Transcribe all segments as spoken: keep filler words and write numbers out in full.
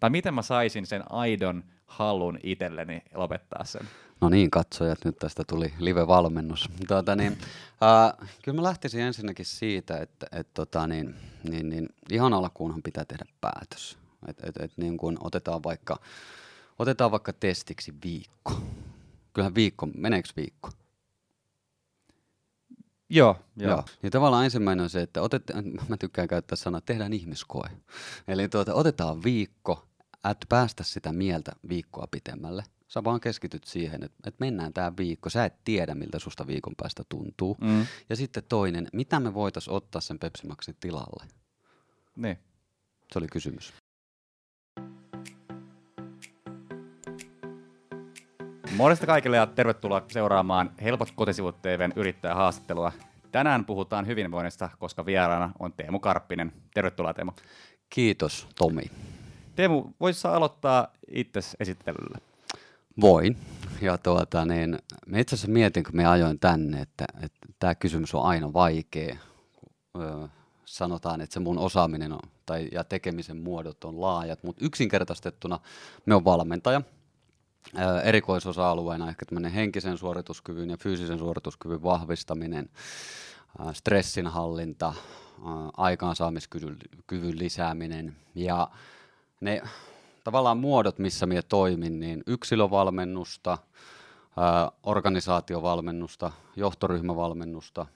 tai miten mä saisin sen aidon halun itselleni lopettaa sen? No niin, katsojat, nyt tästä tuli live-valmennus. Tuota, niin, äh, kyllä mä lähtisin ensinnäkin siitä, että et, tota, niin, niin, niin, ihan alkuunhan pitää tehdä päätös. Et, et, et, niin kun otetaan, vaikka, otetaan vaikka testiksi viikko. Kyllähän viikko, meneekö viikko? Joo, joo. joo. Ja tavallaan ensimmäinen on se, että otet, mä tykkään käyttää sanaa, tehdään ihmiskoe. Eli tuota, otetaan viikko, et päästä sitä mieltä viikkoa pitemmälle. Sä vaan keskityt siihen, että et mennään tää viikko, sä et tiedä miltä susta viikon päästä tuntuu. Mm. Ja sitten toinen, mitä me voitais ottaa sen Pepsi Maxin tilalle? Niin. Se oli kysymys. Morjesta kaikille ja tervetuloa seuraamaan Helpot kotisivut T V:n yrittäjähaastattelua. Tänään puhutaan hyvinvoinnista, koska vieraana on Teemu Karppinen. Tervetuloa, Teemu. Kiitos, Tomi. Teemu, voisi aloittaa itses esittelyllä? Voin. Ja tuota, niin, mä itse asiassa mietin, kun mä ajoin tänne, että tämä kysymys on aina vaikea. Öö, sanotaan, että se mun osaaminen on, tai, ja tekemisen muodot on laajat, mutta yksinkertaistettuna mä oon valmentaja. Öö, erikoisosa-alueena ehkä tämmöinen henkisen suorituskyvyn ja fyysisen suorituskyvyn vahvistaminen, öö, stressinhallinta, öö, aikaansaamiskyvyn lisääminen ja ne tavallaan muodot, missä minä toimin, niin yksilövalmennusta, ää, organisaatiovalmennusta, johtoryhmävalmennusta, ää,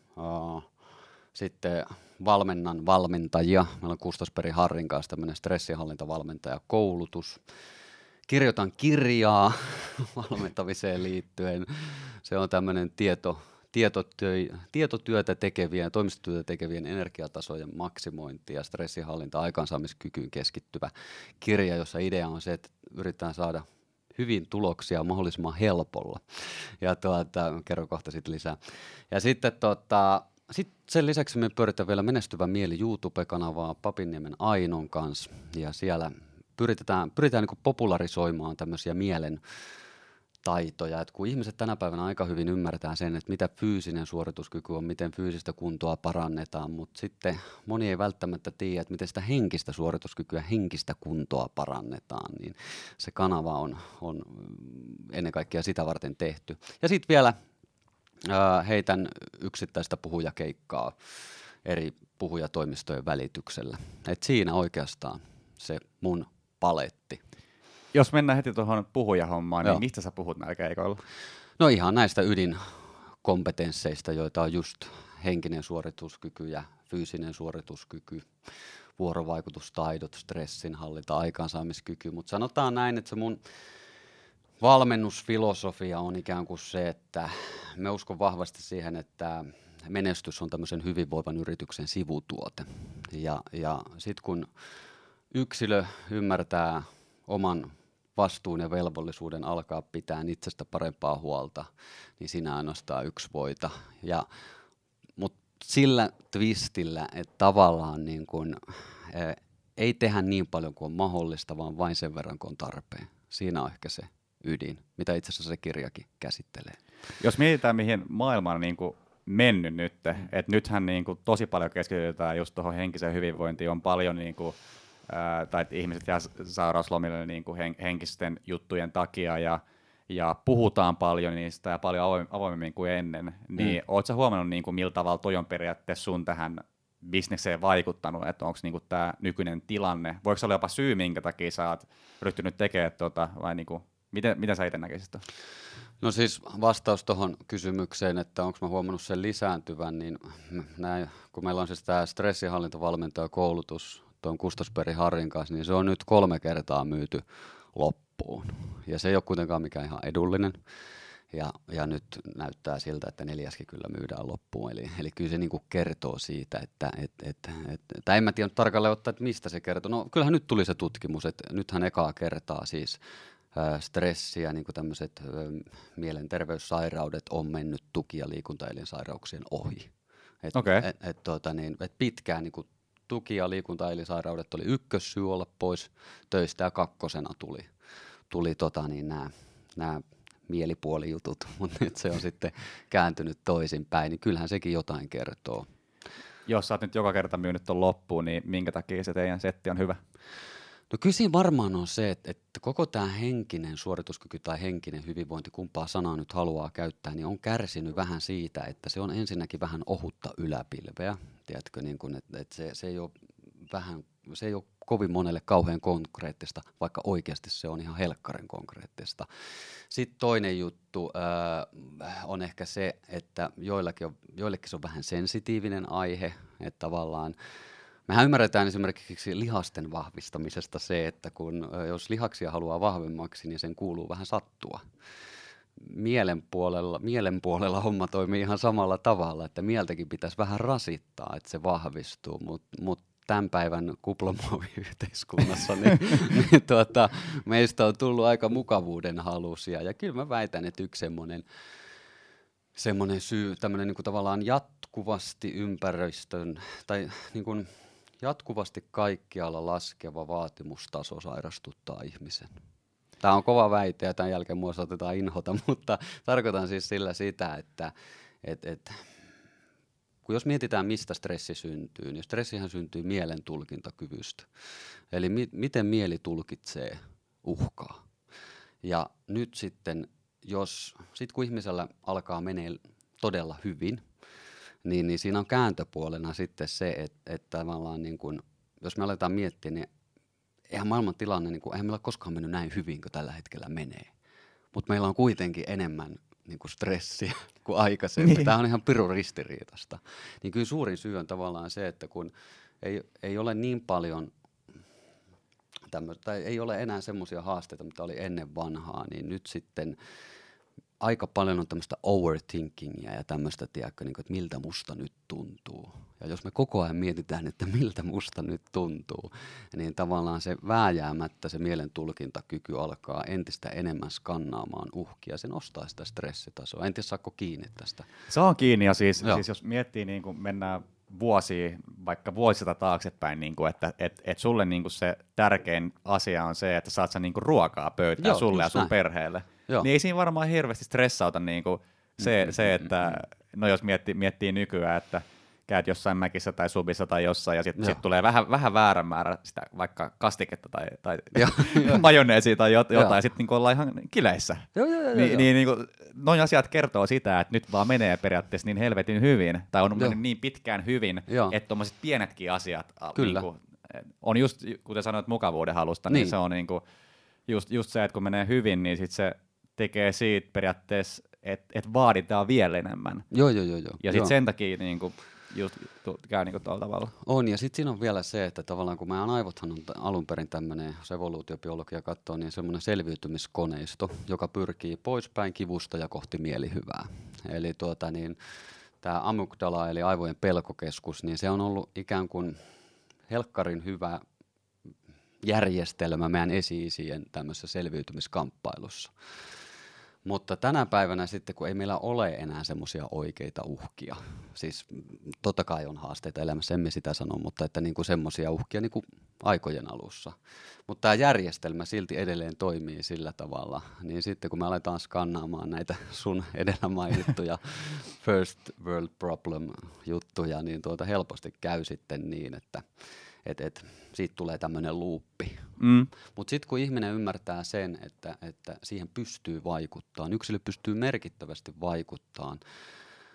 sitten valmennan valmentajia. Meillä on Kustaa Pertti Harrin kanssa tämmöinen stressinhallintavalmentajakoulutus. Kirjoitan kirjaa valmentamiseen liittyen. Se on tämmöinen tieto, tietotyö, tietotyötä tekevien, toimistotyötä tekevien energiatasojen maksimointi ja stressinhallinta aikaansaamiskykyyn keskittyvä kirja, jossa idea on se, että yritetään saada hyvin tuloksia mahdollisimman helpolla. Ja tuota, kerron kohta sitten lisää. Ja sitten tuota, sit sen lisäksi me pyöritään vielä Menestyvä mieli YouTube-kanavaa Papinniemen Ainon kanssa ja siellä pyritetään, pyritään niin popularisoimaan tämmöisiä mielen taitoja, että kun ihmiset tänä päivänä aika hyvin ymmärtää sen, että mitä fyysinen suorituskyky on, miten fyysistä kuntoa parannetaan, mutta sitten moni ei välttämättä tiedä, että miten sitä henkistä suorituskykyä, henkistä kuntoa parannetaan, niin se kanava on, on ennen kaikkea sitä varten tehty. Ja sitten vielä ää, heitän yksittäistä puhujakeikkaa eri puhujatoimistojen välityksellä. Et siinä oikeastaan se mun paletti. Jos mennään heti tuohon puhujahommaan, niin mistä sä puhut näillä keikoilla? No ihan näistä ydinkompetensseista, joita on just henkinen suorituskyky ja fyysinen suorituskyky, vuorovaikutustaidot, stressinhallinta, aikaansaamiskyky. Mutta sanotaan näin, että se mun valmennusfilosofia on ikään kuin se, että me uskon vahvasti siihen, että menestys on tämmöisen hyvinvoivan yrityksen sivutuote. Ja, ja sitten kun yksilö ymmärtää oman vastuun ja velvollisuuden alkaa pitää itsestä parempaa huolta, niin sinä ainoastaan yksi voita. Ja, mut sillä twistillä, että tavallaan niin kun, eh, ei tehdä niin paljon kuin on mahdollista, vaan vain sen verran kuin on tarpeen. Siinä on ehkä se ydin, mitä itse asiassa se kirjakin käsittelee. Jos mietitään, mihin maailma on niin kun mennyt nyt, että nythän niin kun tosi paljon keskitytään just tuohon henkiseen hyvinvointiin, on paljon niin kun Ää, tai että ihmiset jää sairauslomille niin kuin hen, henkisten juttujen takia ja, ja puhutaan paljon niistä ja paljon avoim, avoimemmin kuin ennen, niin mm. ootko sä huomannut niin kuin, millä tavalla toi on periaatteessa sun tähän bisnekseen vaikuttanut, että onko niin tämä nykyinen tilanne, voiko se olla jopa syy, minkä takia sä oot ryhtynyt tekemään tuota, vai niin kuin, miten, miten sä itse näkisit? No siis vastaus tuohon kysymykseen, että onko mä huomannut sen lisääntyvän, niin näin, kun meillä on siis tämä stressinhallintavalmentajakoulutus, tuon Kustaa Pertti Harrin kanssa, niin se on nyt kolme kertaa myyty loppuun. Ja se ei ole kuitenkaan mikään ihan edullinen. Ja, ja nyt näyttää siltä, että neljäskin kyllä myydään loppuun. Eli, eli kyllä se niin kuin kertoo siitä, että et, et, et, tai en mä tiedä tarkalleen ottaa, että mistä se kertoo. No kyllähän nyt tuli se tutkimus, että nythän ekaa kertaa siis äh, stressiä, niin kuin tämmöiset äh, mielenterveyssairaudet on mennyt tuki- ja liikuntaelinsairauksien ohi. Et, okay. et, et, tota, niin, et pitkään niin kuin tuki- ja liikuntaelinsairaudet oli ykkössyy olla pois töistä ja kakkosena tuli, tuli tota niin nämä, nämä mielipuolijutut, mutta nyt se on sitten kääntynyt toisinpäin, niin kyllähän sekin jotain kertoo. Jos sä oot nyt joka kerta myynyt ton loppuun, niin minkä takia se teidän setti on hyvä? No kyllä siinä varmaan on se, että, että koko tämä henkinen suorituskyky tai henkinen hyvinvointi, kumpaa sanaa nyt haluaa käyttää, niin on kärsinyt vähän siitä, että se on ensinnäkin vähän ohutta yläpilveä. Tiedätkö, niin kun, että, että se, se, ei ole vähän, se ei ole kovin monelle kauhean konkreettista, vaikka oikeasti se on ihan helkkaren konkreettista. Sitten toinen juttu äh, on ehkä se, että joillakin on, joillekin se on vähän sensitiivinen aihe, että tavallaan mehän ymmärretään esimerkiksi lihasten vahvistamisesta se, että kun, jos lihaksia haluaa vahvemmaksi, niin sen kuuluu vähän sattua. Mielen puolella, mielen puolella homma toimii ihan samalla tavalla, että mieltäkin pitäisi vähän rasittaa, että se vahvistuu, mutta mut tämän päivän kuplomuoviyhteiskunnassa niin, niin tuota, meistä on tullut aika mukavuuden halusia ja kyllä mä väitän, että yksi semmoinen semmoinen syy, tämmöinen niin kuin tavallaan jatkuvasti ympäristön tai niin kuin jatkuvasti kaikkialla laskeva vaatimustaso sairastuttaa ihmisen. Tämä on kova väite ja tämän jälkeen mua saatetaan inhota, mutta tarkoitan siis sillä sitä, että et, et, kun jos mietitään mistä stressi syntyy, niin stressihän syntyy mielen tulkintakyvystä. Eli mi- miten mieli tulkitsee uhkaa. Ja nyt sitten Jos, sit kun ihmisellä alkaa menee todella hyvin, niin, niin siinä on kääntöpuolena sitten se, että, että tavallaan niin kun, jos me aletaan miettiä, niin eihän maailman tilanne, niin kun, eihän meillä ole koskaan mennyt näin hyvin kuin tällä hetkellä menee. Mutta meillä on kuitenkin enemmän niin kun stressiä kuin aikaisemmin. Niin. Tämä on ihan pirun ristiriitasta. Niin kyllä suurin syy on tavallaan se, että kun ei, ei ole niin paljon Tämmö, tai ei ole enää semmoisia haasteita, mitä oli ennen vanhaa, niin nyt sitten aika paljon on tämmöistä overthinkingia ja tämmöistä, tiedätkö, niin kuin, että miltä musta nyt tuntuu. Ja jos me koko ajan mietitään, että miltä musta nyt tuntuu, niin tavallaan se vääjäämättä se mielen tulkintakyky alkaa entistä enemmän skannaamaan uhkia. Se nostaa sitä stressitasoa. En tiedä, saako kiinni tästä? Saa kiinni ja siis, siis jos miettii, niin kun mennään vuosia, vaikka vuosista taaksepäin, niin kuin, että et, et sulle niin kuin se tärkein asia on se, että saat sä niin kuin ruokaa pöytään. Joo, sulle ja sun näin. Perheelle. Joo. Niin ei siinä varmaan hirveästi stressauta niin kuin se, mm-hmm. se, että no jos miettii, miettii nykyään, että käyt jossain mäkissä tai subissa tai jossain ja sitten sit tulee vähän, vähän väärän määrä sitä vaikka kastiketta tai, tai majoneesia tai jotain ja, ja sitten niin ollaan ihan kileissä. Joo, joo, joo, Ni, joo. Niin, niin kuin, noin asiat kertoo sitä, että nyt vaan menee periaatteessa niin helvetin hyvin tai on mennyt niin pitkään hyvin, joo. Että tuommoiset pienetkin asiat niin kuin, on just, kuten sanoit mukavuuden halusta, niin, niin se on niin kuin, just, just se, että kun menee hyvin, niin sit se tekee siitä periaatteessa, että et vaaditaan vielä enemmän. Joo, joo, joo, joo. Ja sitten sen takia niin kuin, just tu- käy niinku tuolla tavalla. On, ja sitten siinä on vielä se, että tavallaan kun meidän aivothan on t- alun perin tämmöinen, jos evoluutiobiologia katsoo, niin semmoinen selviytymiskoneisto, joka pyrkii poispäin kivusta ja kohti mielihyvää. Eli tuota niin, tämä amygdala, eli aivojen pelkokeskus, niin se on ollut ikään kuin helkkarin hyvä järjestelmä meidän esi-isien tämmöisessä selviytymiskamppailussa. Mutta tänä päivänä sitten, kun ei meillä ole enää semmoisia oikeita uhkia, siis totta kai on haasteita elämässä, emme sitä sano, mutta että niinku semmoisia uhkia niinku aikojen alussa. Mutta tämä järjestelmä silti edelleen toimii sillä tavalla, niin sitten kun me aletaan skannaamaan näitä sun edellä mainittuja first world problem juttuja, niin tuota helposti käy sitten niin, että et, et, siitä tulee tämmöinen luuppi. Mm. Mutta sitten kun ihminen ymmärtää sen, että, että siihen pystyy vaikuttamaan, yksilö pystyy merkittävästi vaikuttamaan,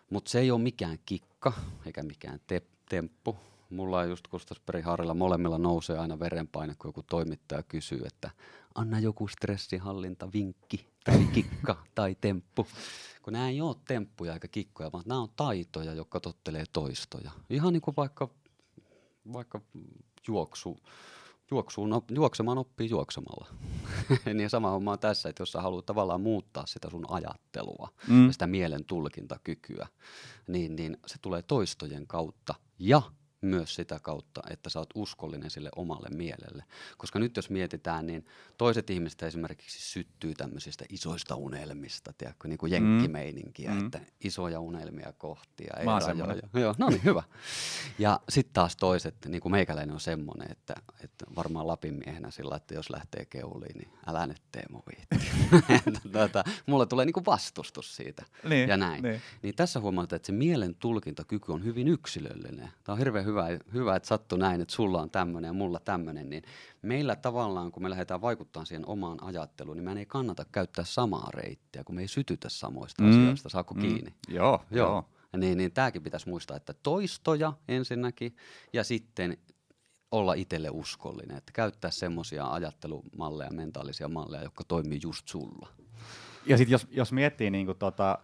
mutta se ei ole mikään kikka eikä mikään te- temppu. Mulla on just Kustaa Pertti Harrilla molemmilla nousee aina verenpaine, kun joku toimittaja kysyy, että anna joku stressinhallinta, vinkki tai kikka tai temppu. Kun nämä ei ole temppuja eikä kikkoja, vaan nämä on taitoja, jotka tottelee toistoja. Ihan niin kuin vaikka vaikka juoksu, juoksuun, op, juoksemaan oppii juoksemalla. Niin sama homma on tässä, että jos sä haluat tavallaan muuttaa sitä sun ajattelua mm. ja sitä mielen tulkintakykyä, niin, niin se tulee toistojen kautta ja myös sitä kautta, että sä oot uskollinen sille omalle mielelle. Koska nyt jos mietitään, niin toiset ihmiset esimerkiksi syttyy tämmöisistä isoista unelmista, tiedätkö, niin kuin jenkkimeininkiä, mm. että isoja unelmia kohtia. Mä oon semmoinen. Joo, no niin, hyvä. Ja sitten taas toiset, niin kuin meikäläinen on semmoinen, että, että varmaan Lapin miehenä sillä, että jos lähtee keuliin, niin älä nyt Teemu viitti. tuota, mulla tulee niin kuin vastustus siitä niin, ja näin. Niin. Niin tässä huomataan, että se mielen tulkintakyky on hyvin yksilöllinen. Tämä on hirveän hyvä, hyvä että sattui näin, että sulla on tämmöinen ja mulla tämmöinen, niin meillä tavallaan, kun me lähdetään vaikuttamaan siihen omaan ajatteluun, niin meidän ei kannata käyttää samaa reittiä, kun me ei sytytä samoista mm. asioista, saako mm. kiinni? Joo, joo. joo. Niin, niin tämäkin pitäisi muistaa, että toistoja ensinnäkin ja sitten olla itselle uskollinen, että käyttää semmoisia ajattelumalleja, mentaalisia malleja, jotka toimii just sulla. Ja sitten jos, jos miettii niinku tota,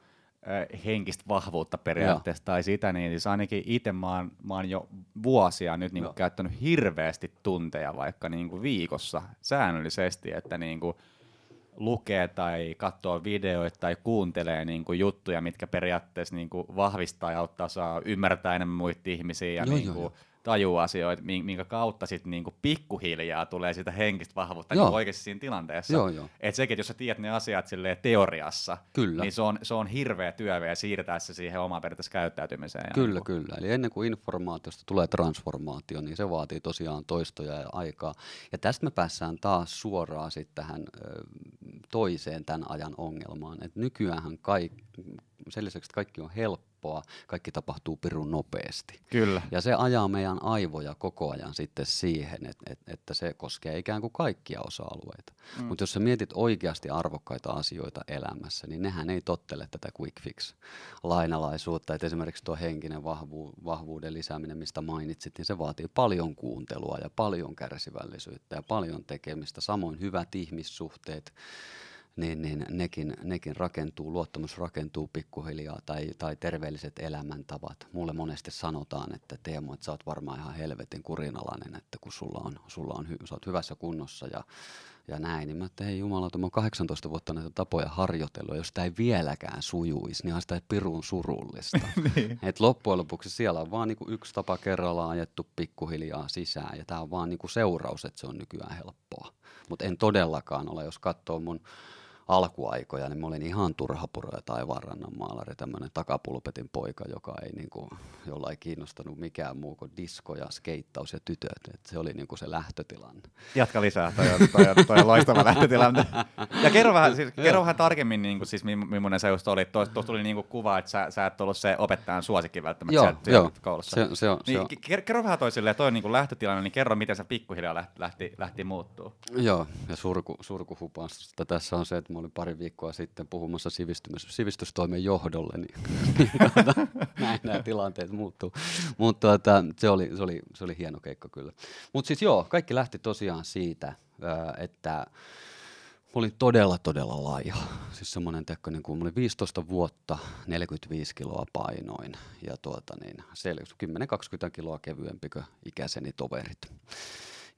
henkistä vahvuutta periaatteessa Joo. tai sitä, niin siis ainakin itse mä, mä oon jo vuosia nyt niinku käyttänyt hirveästi tunteja vaikka niinku viikossa säännöllisesti, että niinku lukee tai katsoo videoita tai kuuntelee niinku juttuja, mitkä periaatteessa niinku vahvistaa ja auttaa saa ymmärtää enemmän muita ihmisiä ja joo, niinku joo. tajua asioita, minkä kautta sitten niinku pikkuhiljaa tulee sitä henkistä vahvuutta niin oikeasti siinä tilanteessa. Joo, joo. Et sekin, että jos sä tiedät ne asiat teoriassa, kyllä. niin se on, se on hirveä työ vielä siirtää se siihen omaan periaatteessa käyttäytymiseen. Kyllä, niin kyllä. Eli ennen kuin informaatiosta tulee transformaatio, niin se vaatii tosiaan toistoja ja aikaa. Ja tästä me päässään taas suoraan sitten tähän toiseen tämän ajan ongelmaan. Et nykyäänhän kaikki, sen lisäksi, että kaikki on helppo. Kaikki tapahtuu pirun nopeasti. Kyllä. Ja se ajaa meidän aivoja koko ajan sitten siihen, et, et, että se koskee ikään kuin kaikkia osa-alueita. Mm. Mutta jos sä mietit oikeasti arvokkaita asioita elämässä, niin nehän ei tottele tätä quick fix-lainalaisuutta. Et esimerkiksi tuo henkinen vahvu, vahvuuden lisääminen, mistä mainitsit, niin se vaatii paljon kuuntelua ja paljon kärsivällisyyttä ja paljon tekemistä. Samoin hyvät ihmissuhteet. Niin, niin nekin, nekin rakentuu, luottamus rakentuu pikkuhiljaa tai, tai terveelliset elämäntavat. Mulle monesti sanotaan, että Teemu, että sä oot varmaan ihan helvetin kurinalainen, että kun sulla on, sulla on hy, sä oot hyvässä kunnossa ja, ja näin. Niin mä että hei jumalauta, mä oon kahdeksantoista vuotta näitä tapoja harjoitellut, jos sitä ei vieläkään sujuisi, niin on sitä pirun surullista. niin. Et loppujen lopuksi siellä on vaan niinku yksi tapa kerrallaan ajettu pikkuhiljaa sisään ja tää on vaan niinku seuraus, että se on nykyään helppoa. Mutta en todellakaan ole, jos katsoo mun alkuaikoja, niin mä olin ihan turhapuroja tai Varrannan maalari, tämmöinen takapulpetin poika, joka ei niinku, jolla ei kiinnostanut mikään muu kuin disko ja skeittaus ja tytöt. Et se oli niinku se lähtötilanne. Jatka lisää, toi on, toi on, toi on loistava lähtötilanne. Ja kerro vähän, siis, kerro vähän tarkemmin, niinku, siis, millainen sä just olit. Tuossa tuli niinku kuva, että sä, sä et ollut se opettajan suosikki välttämättä joo, siellä, joo, koulussa. Se, se on, niin, se on. Kerro vähän toisille, toi on niinku lähtötilanne, niin kerro miten se pikkuhiljaa lähti, lähti, lähti muuttuu. Joo, ja surku, surkuhupansusta tässä on se, että mä olin pari viikkoa sitten puhumassa sivistystoimen johdolle, niin näin nämä tilanteet muuttuu. Mutta että, se, oli, se, oli, se oli hieno keikka kyllä. Mutta siis joo, kaikki lähti tosiaan siitä, että oli todella, todella laiha. Siis semmoinen tekko, niin kun mä olin viisitoista vuotta, neljäkymmentäviisi kiloa painoin ja tuota niin, kymmenen kaksikymmentä kiloa kevyempikö ikäiseni toverit.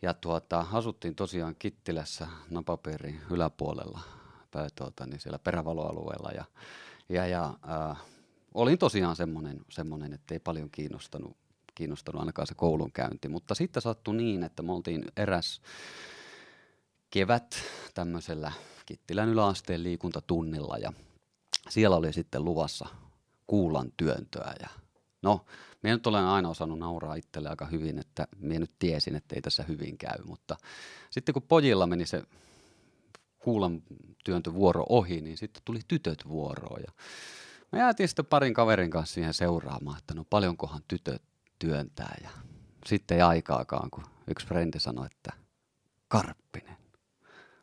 Ja tuota, asuttiin tosiaan Kittilässä Napapiirin yläpuolella. Tuota, niin siellä perävaloalueella ja, ja, ja äh, olin tosiaan semmoinen, että ei paljon kiinnostanut, kiinnostanut ainakaan se koulunkäynti, mutta sitten sattui niin, että me oltiin eräs kevät tämmöisellä Kittilän yläasteen liikuntatunnilla ja siellä oli sitten luvassa kuulan työntöä ja no, minä nyt olen aina osannut nauraa itselle aika hyvin, että minä nyt tiesin, että ei tässä hyvin käy, mutta sitten kun pojilla meni se kuulan työntövuoro ohi, niin sitten tuli tytöt vuoroon. Ja mä jäätin sitten parin kaverin kanssa siihen seuraamaan, että no paljonkohan tytöt työntää. Ja sitten ei aikaakaan, kun yksi frendi sanoi, että Karppinen,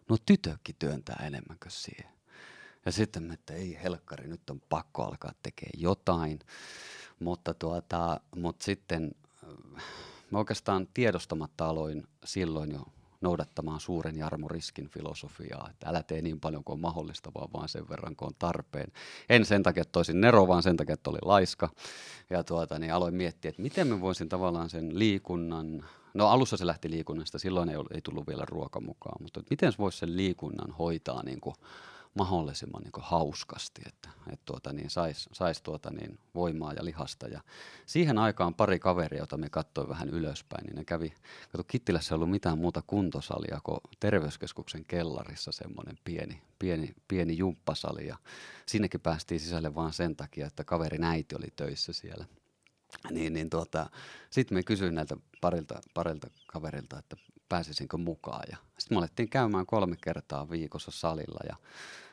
no tytötkin työntää enemmän kuin siihen. Ja sitten mä, että ei helkkari, nyt on pakko alkaa tekemään jotain. Mutta, tuota, mutta sitten mä oikeastaan tiedostamatta aloin silloin jo noudattamaan suuren Jarmo Riskin filosofiaa, että älä tee niin paljon kuin on mahdollista, vaan, vaan sen verran kuin on tarpeen. En sen takia, että toisin nero, vaan sen takia, että oli laiska. Ja tuota, niin aloin miettiä, että miten mä voisin tavallaan sen liikunnan, no alussa se lähti liikunnasta, silloin ei, ei tullut vielä ruoka mukaan, mutta miten voisi sen liikunnan hoitaa niin kuin mahdollisimman niin kuin hauskasti, että, että tuota, niin sais, sais tuota, niin voimaa ja lihasta. Ja siihen aikaan pari kaveria, jota me katsoin vähän ylöspäin, niin ne kävi, kato Kittilässä ei ollut mitään muuta kuntosalia kuin terveyskeskuksen kellarissa semmoinen pieni, pieni, pieni jumppasali ja sinnekin päästiin sisälle vaan sen takia, että kaverin äiti oli töissä siellä. Niin, niin tuota, sitten me kysyin näiltä parilta, parilta kaverilta, että pääsisinkö mukaan. Ja sitten me alettiin käymään kolme kertaa viikossa salilla ja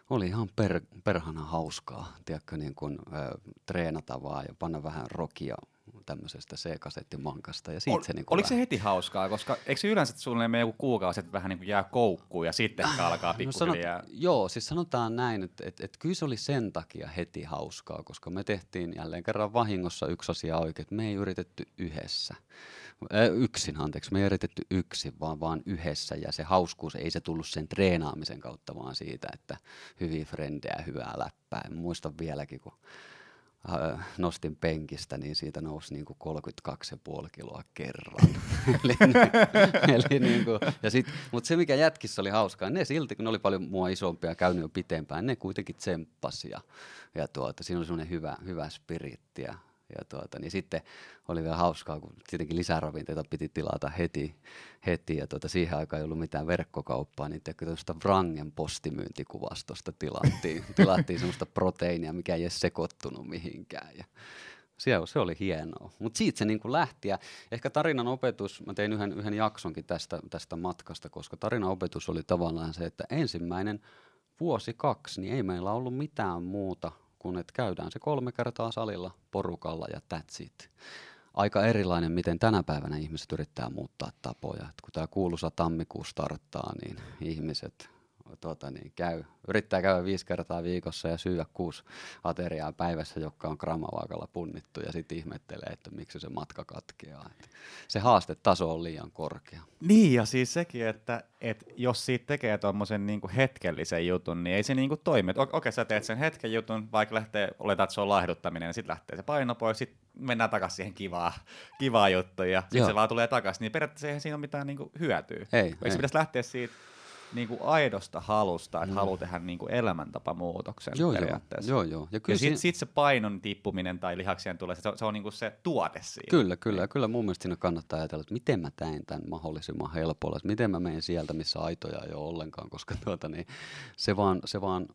oli ihan per, perhana hauskaa, tiedätkö, niin kun, ö, treenata vaan ja panna vähän rokia tämmöisestä C-kasettimankasta. Ja siitä Ol, se niin oliko lähti. Se heti hauskaa, koska eikö se yleensä suunnilleen mene joku kuukausi, että vähän niin kuin jää koukkuun ja sitten alkaa pikkuhiljaa? No joo, siis sanotaan näin, että et, et kyllä se oli sen takia heti hauskaa, koska me tehtiin jälleen kerran vahingossa yksi asia oikein, että me ei yritetty yhdessä. Yksin, anteeksi, me ei yritetty yksin, vaan, vaan yhdessä, ja se hauskuus ei se tullut sen treenaamisen kautta, vaan siitä, että hyviä frendejä, hyvää läppää. En muista vieläkin, kun äh, nostin penkistä, niin siitä nousi niin kuin kolmekymmentäkaksi pilkku viisi kiloa kerran. eli, eli niin kuin, ja sit, mut se, mikä jätkissä oli hauskaa, ne silti, kun ne oli paljon mua isompia, käynyt jo pitempään, ne kuitenkin tsemppasi, ja, ja tuota, siinä oli semmoinen hyvä, hyvä spiritti. Ja, Ja tuota, niin sitten oli vielä hauskaa, kun tietenkin lisäravinteita piti tilata heti, heti ja tuota, siihen aikaan ei ollut mitään verkkokauppaa, niin tuosta Vrangen postimyyntikuvastosta tilattiin, tilattiin semmoista proteiinia, mikä ei edes sekoittunut mihinkään. Ja se oli hienoa, mutta siitä se niin kuin lähti, ja ehkä tarinan opetus, mä tein yhden, yhden jaksonkin tästä, tästä matkasta, koska tarinan opetus oli tavallaan se, että ensimmäinen vuosi kaksi, niin ei meillä ollut mitään muuta, kun et käydään se kolme kertaa salilla, porukalla ja that's it. Aika erilainen, miten tänä päivänä ihmiset yrittää muuttaa tapoja. Et kun tämä kuuluisa tammikuun starttaa, niin ihmiset tuota, niin käy, yrittää käydä viisi kertaa viikossa ja syödä kuusi ateriaa päivässä, joka on grammavaakalla punnittu, ja sitten ihmettelee, että miksi se matka katkeaa. Et se haastetaso on liian korkea. Niin, ja siis sekin, että et jos siitä tekee tuommoisen niinku hetkellisen jutun, niin ei se niinku toimi. Okei, okay, sä teet sen hetken jutun, vaikka lähtee, oletaan, että se on laihduttaminen, ja sitten lähtee se paino pois, sit mennään takaisin siihen kivaan, kivaan juttuun, ja sitten se vaan tulee takaisin. Niin periaatteessa eihän siinä ole mitään niinku hyötyä. Ei, Eikö ei. se pitäisi lähteä siitä niinku aidosta halusta, että mm. haluaa tehdä niinku elämäntapamuutoksen joo, periaatteessa. Joo, joo. Ja, ja sitten sit se painon tippuminen tai lihaksien tulee, se, se on niinku se tuote siinä. Kyllä, kyllä. Ja kyllä mun mielestä siinä kannattaa ajatella, että miten mä teen tämän mahdollisimman helpolla, että miten mä menen sieltä, missä aitoja ei ole ollenkaan, koska tuota, niin se vaan... Se vaan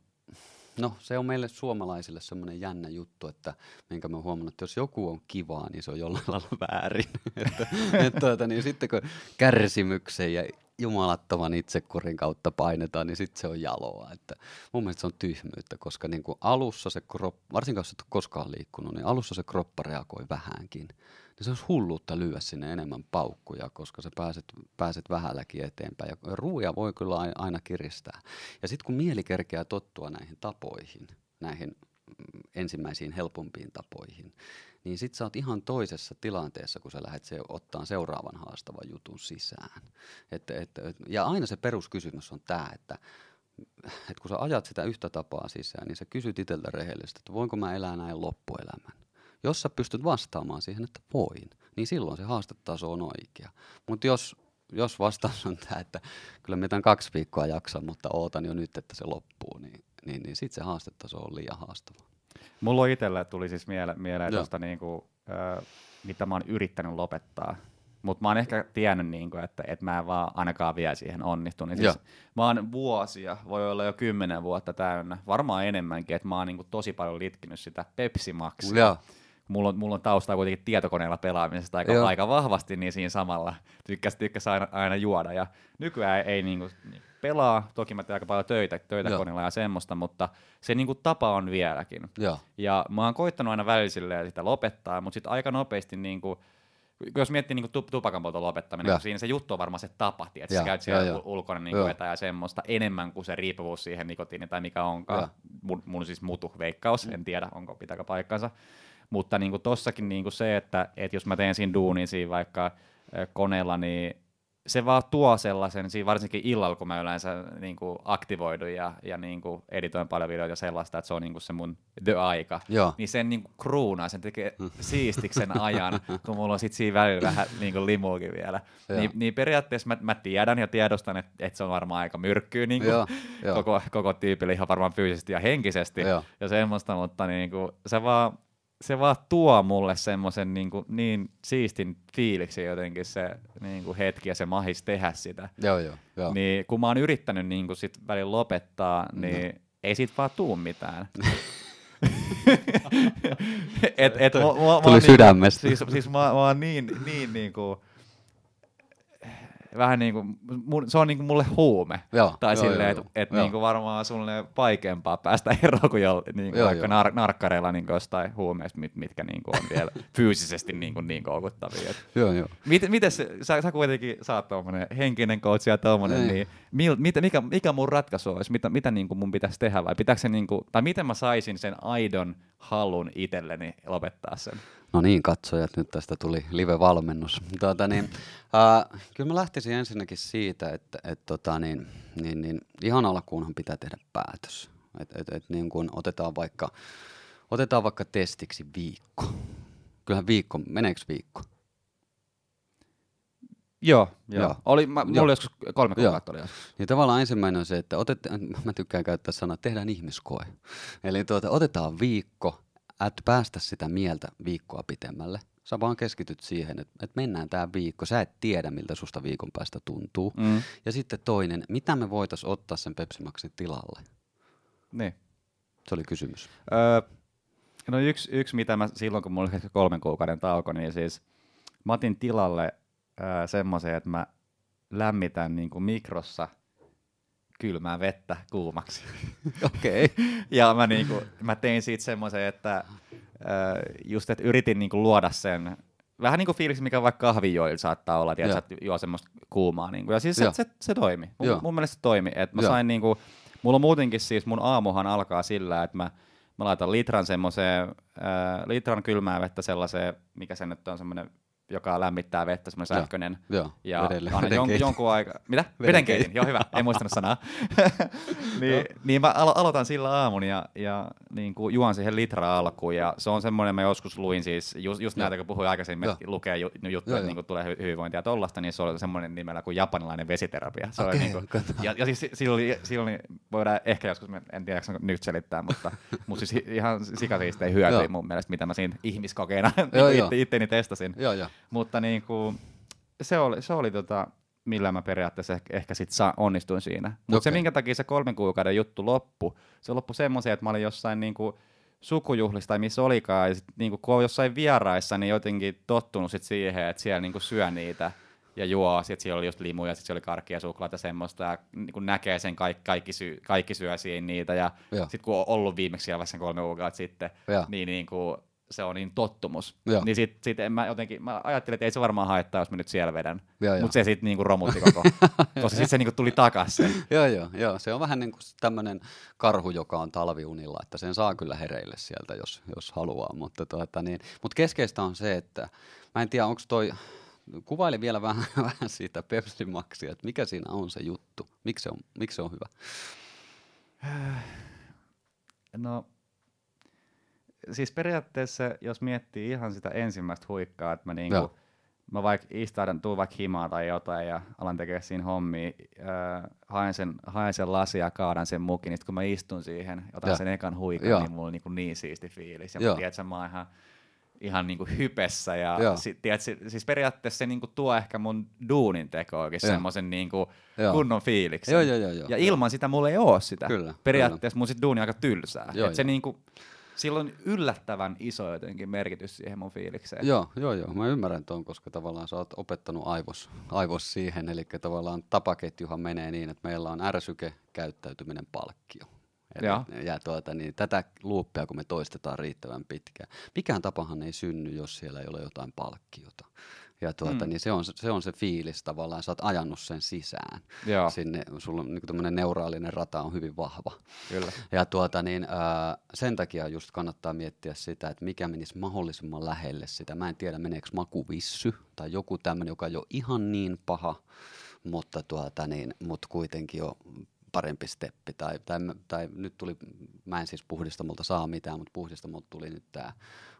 No, se on meille suomalaisille semmoinen jännä juttu, että minkä mä oon huomannut, että jos joku on kivaa, niin se on jollain lailla väärin. että, et tuota, niin sitten kun kärsimyksen ja jumalattoman itsekurin kautta painetaan, niin sitten se on jaloa. Että mun mielestä se on tyhmyyttä, koska niin kuin alussa se kroppa, varsinkin jos et ole koskaan liikkunut, niin alussa se kroppa reagoi vähänkin. Niin se olisi hulluutta lyödä sinne enemmän paukkuja, koska sä pääset, pääset vähälläkin eteenpäin. Ja ruuja voi kyllä aina kiristää. Ja sitten kun mieli kerkeää tottua näihin tapoihin, näihin ensimmäisiin helpompiin tapoihin, niin sit sä oot ihan toisessa tilanteessa, kun sä lähdet se, ottaa seuraavan haastavan jutun sisään. Et, et, et, ja aina se peruskysymys on tää, että et kun sä ajat sitä yhtä tapaa sisään, niin sä kysyt itseltä rehellisesti, että voinko mä elää näin loppuelämän. Jos sä pystyt vastaamaan siihen, että voin, niin silloin se haastetaso on oikea. Mutta jos, jos vastaus on tämä, että kyllä mä tämän kaksi viikkoa jaksan, mutta ootan jo nyt, että se loppuu, niin, niin, niin sitten se haastetaso on liian haastava. Mulla itsellä tuli siis miele- mieleen tuosta, niinku, äh, mitä mä oon yrittänyt lopettaa. Mutta mä oon ehkä tiennyt, niinku, että et mä en vaan ainakaan vielä siihen onnistu. Niin siis mä oon vuosia, voi olla jo kymmenen vuotta täynnä, varmaan enemmänkin, että mä oon niinku tosi paljon litkinyt sitä Pepsi Maxia. Mulla on, mulla on taustaa kuitenkin tietokoneella pelaamisesta aika, aika vahvasti, niin siinä samalla tykkäs, tykkäs aina, aina juoda. Ja nykyään ei, ei niinku pelaa, toki mä teen aika paljon töitä, töitä koneella ja semmoista, mutta se niinku tapa on vieläkin. Joo. Ja mä oon koittanut aina välillä sitä lopettaa, mutta sitten aika nopeasti, niinku, jos miettii niinku tupakan polton lopettaminen, niin siinä se juttu on varmaan se tapa, että sä käyt siellä ulkona niinku etä ja semmoista enemmän kuin se riippuvuus siihen nikotiiniin tai mikä onkaan. Mun, mun siis mutu veikkaus, en tiedä onko pitääkö paikkansa. Mutta niinku tossakin niinku se, että et jos mä teen siinä duunin siinä vaikka äh, koneella, niin se vaan tuo sellaisen, siinä varsinkin illalla, kun mä yleensä niinku aktivoidun ja, ja niinku editoin paljon videoita ja sellaista, että se on niinku se mun the-aika, Joo. niin sen niinku kruunaa, sen tekee siistiksen ajan, kun mulla on sit siinä välillä vähän niinku limuukin vielä. Ni, niin periaatteessa mä, mä tiedän ja tiedostan, että et se on varmaan aika myrkkyä niinku koko, koko tyypille ihan varmaan fyysisesti ja henkisesti Joo. ja semmoista, mutta niinku se vaan... Se vaan tuo mulle semmoisen niin, niin siistin fiiliksi jotenkin se niin hetki ja se mahis tehdä sitä. Joo, joo, joo. Niin, kun mä oon yrittänyt niin sit välillä lopettaa, niin no. ei siitä vaan tuu mitään. et, et, tuli mä, mä, tuli niin, sydämestä. Siis, siis mä, mä oon niin, niin, niin kuin, vähän niin kuin, se on niin kuin mulle huume. Joo, tai joo, silleen, että et niin varmaan sulle vaikeampaa päästä eroon kuin jo, niin joo, vaikka nar- narkkareilla niin jostain huumeista, mit, mitkä niin on vielä fyysisesti niin, kuin, niin koukuttavia. Joo, joo. Miten, miten se, sä, sä kuitenkin sä oot tommonen henkinen coach ja tommonen, niin mil, mit, mikä, mikä mun ratkaisu olisi, mitä, mitä niin kuin mun pitäisi tehdä vai pitääkö se niin kuin, tai miten mä saisin sen aidon halun itselleni lopettaa sen? No niin, katsojat, nyt tästä tuli live-valmennus. Tuota, niin, äh, kyllä mä lähtisin ensinnäkin siitä, että et, tota, niin, niin, niin, ihan alkuunhan pitää tehdä päätös. Et, et, et, niin kun otetaan, vaikka, otetaan vaikka testiksi viikko. Kyllähän viikko, meneekö viikko? Joo, joo. joo. Oli, mä, mulla joo. oli joskus kolme kuukautta. Niin tavallaan ensimmäinen on se, että otet, mä tykkään käyttää sanaa, tehdään ihmiskoe. Eli tuota, otetaan viikko. Ät päästä sitä mieltä viikkoa pitemmälle. Sä vaan keskityt siihen, että et mennään tää viikko. Sä et tiedä, miltä susta viikon päästä tuntuu. Mm. Ja sitten toinen, mitä me voitais ottaa sen Pepsi Maxin tilalle? Niin. Se oli kysymys. Öö, no yksi, yksi, mitä mä silloin, kun mulla oli kolmen kuukauden tauko, niin siis mä otin tilalle öö, semmoisen, että mä lämmitän niin kuin mikrossa kylmää vettä kuumaksi. Okei. Okay. Ja mä, niinku, mä tein siitä semmoisen, että just, että yritin niinku luoda sen, vähän niin kuin fiiliksi, mikä vaikka kahvijoilla saattaa olla, tiedät, että juo semmoista kuumaa. Niinku. Ja siis se, se, se toimi. Mun, mun mielestä se toimi. Et mä sain niinku, mulla muutenkin siis, mun aamuhan alkaa sillä, että mä, mä laitan litran semmoiseen, litran kylmää vettä sellaiseen, mikä se nyt on semmoinen, joka lämmittää vettä, semmoinen sähköinen. Joo, ja vedelle, aina jon, jonkun aika. Mitä? Vedenkeitin. Joo, hyvä. En muistanut sanaa. niin, niin mä alo- aloitan sillä aamun ja, ja niin kuin juon siihen litra alkuun. Ja se on semmoinen, mä joskus luin siis, just, just näitä, kun puhuin aikaisemmin, että lukee ju, juttuja, että niin tulee hy- hyvinvointia ja tollaista, niin se oli semmoinen nimellä kuin japanilainen vesiterapia. Se okay, oli, niin kuin, ja, ja siis silloin, silloin voidaan ehkä joskus, en tiedä, onko nyt selittää, mutta mut siis ihan sikasiistei hyötyi mun mielestä, mitä mä siinä ihmiskokeena itte, itteeni testasin. Joo, joo. Mutta niin kuin, se oli, se oli tota, millä mä periaatteessa ehkä, ehkä sit saa, onnistuin siinä. Mutta okay. Se, minkä takia se kolmen kuukauden juttu loppui, se loppui semmoiseen, että mä olin jossain niin kuin sukujuhlissa tai missä olikaan, ja sit niin kuin, kun olin jossain vieraissa, niin jotenkin tottunut sit siihen, että siellä niin kuin syö niitä ja juo, sit siellä oli just limuja, sit siellä oli karkkia, suklaata, semmoista, ja niin kuin näkee sen, kaikki, kaikki, syö, kaikki syö siinä niitä, ja, ja sit kun on ollut viimeksi siellä sen kolme kuukautta sitten, ja. niin niin kuin, se on niin tottumus. Joo. Niin sit, sit en mä jotenkin, mä ajattelin, että ei se varmaan haittaa, jos mä nyt siellä vedän. Mutta se sitten niinku romutti koko, koska sitten se niinku tuli takaisin. Joo, joo, joo. Se on vähän niin kuin tämmöinen karhu, joka on talviunilla, että sen saa kyllä hereille sieltä, jos, jos haluaa. Mutta tuota, niin. Mut keskeistä on se, että mä en tiedä, onko toi, kuvaile vielä vähän, vähän siitä Pepsi Maxia, että mikä siinä on se juttu, miksi se on, miksi se on hyvä? No... Siis periaatteessa, jos miettii ihan sitä ensimmäistä huikkaa, että mä, niinku, mä vaikka istaudan, tuun vaikka himaa tai jotain ja alan tekee siinä hommia, äh, haen, sen, haen sen lasia ja kaadan sen mukin, niin kun mä istun siihen, otan ja. sen ekan huikan, ja. niin mulla on niinku niin siisti fiilis. Ja mä, tiedät, mä oon ihan, ihan niinku hypessä. Ja si, tiedät, siis periaatteessa se niinku tuo ehkä mun duunin tekoakin semmoisen niinku kunnon fiiliksi. Ja jo. ilman sitä mulla ei oo sitä. Kyllä, periaatteessa kyllä. mun sit duuni aika tylsää. Jo, Et se niinku... Sillä on yllättävän iso jotenkin merkitys siihen mun fiilikseen. Joo, joo, joo. Mä ymmärrän ton, koska tavallaan sä oot opettanut aivos, aivos siihen. Eli tavallaan tapaketjuhan menee niin, että meillä on ärsyke, käyttäytyminen, palkkio. Eli, ja ja tuota, niin, tätä luuppia, kun me toistetaan riittävän pitkään. Mikään tapahan ei synny, jos siellä ei ole jotain palkkiota. Ja tuota, mm. niin se on, se on se fiilis tavallaan, sä oot ajannut sen sisään. Joo. Sinne, sulla on niin tämmönen neuraalinen rata on hyvin vahva. Kyllä. Ja tuota, niin, ää, sen takia just kannattaa miettiä sitä, että mikä menisi mahdollisimman lähelle sitä. Mä en tiedä, meneekö makuvissy tai joku tämmönen, joka ei ole ihan niin paha, mutta, tuota, niin, mutta kuitenkin jo parempi steppi. Tai, tai, tai nyt tuli, mä en siis puhdistamolta saa mitään, mutta puhdistamolta tuli nyt tää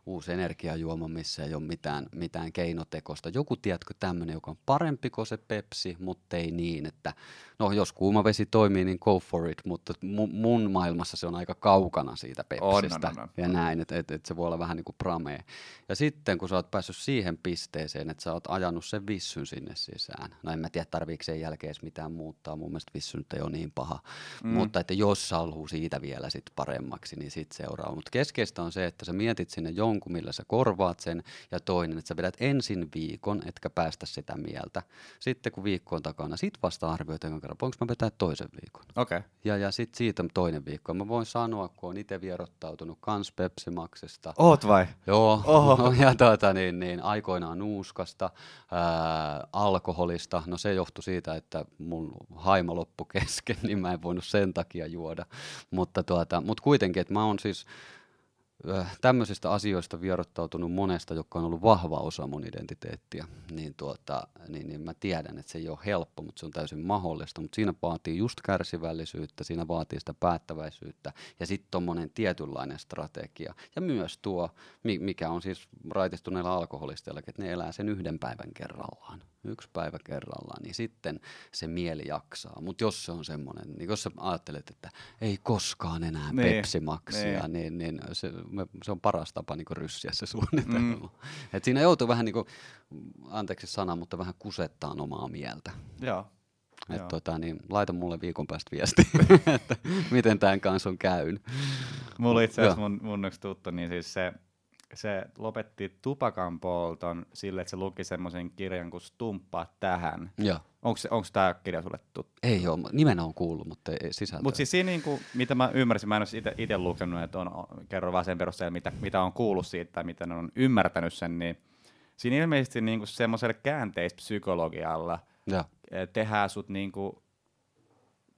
uusi energiajuoma, missä ei ole mitään, mitään keinotekosta. Joku, tiedätkö, tämmöinen, joka on parempi kuin se Pepsi, mutta ei niin, että no jos kuuma vesi toimii, niin go for it, mutta mu- mun maailmassa se on aika kaukana siitä Pepsistä. On, on, on, on. Ja näin, että et, et se voi olla vähän niin kuin pramee. Ja sitten, kun sä oot päässyt siihen pisteeseen, että sä oot ajanut sen vissyn sinne sisään. No en mä tiedä, tarviiko sen jälkeen mitään muuttaa. Mun mielestä vissy nyt ei ole niin paha. Mm. Mutta että jos sä haluaa siitä vielä sit paremmaksi, niin sit seuraa. Mutta keskeistä on se, että sä mietit sinne jonkun jonkun, millä sä korvaat sen, ja toinen, että sä vedät ensin viikon, etkä päästä sitä mieltä. Sitten kun viikko on takana, sit vasta arvioit enkä kerran, voinko mä vetää toisen viikon. Okay. Ja, ja sit siitä toinen viikko. Mä voin sanoa, kun on ite vierottautunut kans Pepsi Maxista. Oot vai? Joo. Oho. Ja tuota, niin, niin, aikoinaan nuuskasta, ää, alkoholista. No se johtui siitä, että mun haima loppu kesken, niin mä en voinut sen takia juoda. Mutta tuota, mut kuitenkin, että mä oon siis tämmöisistä asioista vierottautunut monesta, joka on ollut vahva osa mun identiteettiä, niin, tuota, niin, niin mä tiedän, että se ei ole helppo, mutta se on täysin mahdollista, mutta siinä vaatii just kärsivällisyyttä, siinä vaatii sitä päättäväisyyttä ja sitten tommonen tietynlainen strategia ja myös tuo, mikä on siis raitistuneilla alkoholisteillakin, että ne elää sen yhden päivän kerrallaan, yksi päivä kerrallaan, niin sitten se mieli jaksaa, mutta jos se on semmoinen, niin jos sä ajattelet, että ei koskaan enää nee, Pepsi Maxia, nee. niin, niin se se on paras tapa niin kuin ryssiä se suunnitelma. Mm. Et siinä joutuu vähän, niin kuin, anteeksi sana, mutta vähän kusettaan omaa mieltä. Joo. Et tota, niin, laita mulle viikon päästä viestiä, että miten tämän kanssa on käynyt. Mulla itse asiassa mun, mun yksi tuttu, niin siis se, se lopetti tupakan polton sille, että se luki semmoisen kirjan kuin Stumppaa tähän. Joo. Onko tämä kirja sulle tuttu? Ei ole, nimenä on kuullut, mutta ei sisältöä. Mutta siis siinä, niin kuin, mitä mä ymmärsin, mä en ole itse lukenut, että on, kerron vaan sen perusteella, mitä, mitä on kuullut siitä tai miten on ymmärtänyt sen, niin siinä ilmeisesti niin kuin semmoisella käänteispsykologialla ja. tehdään sut, niin kuin,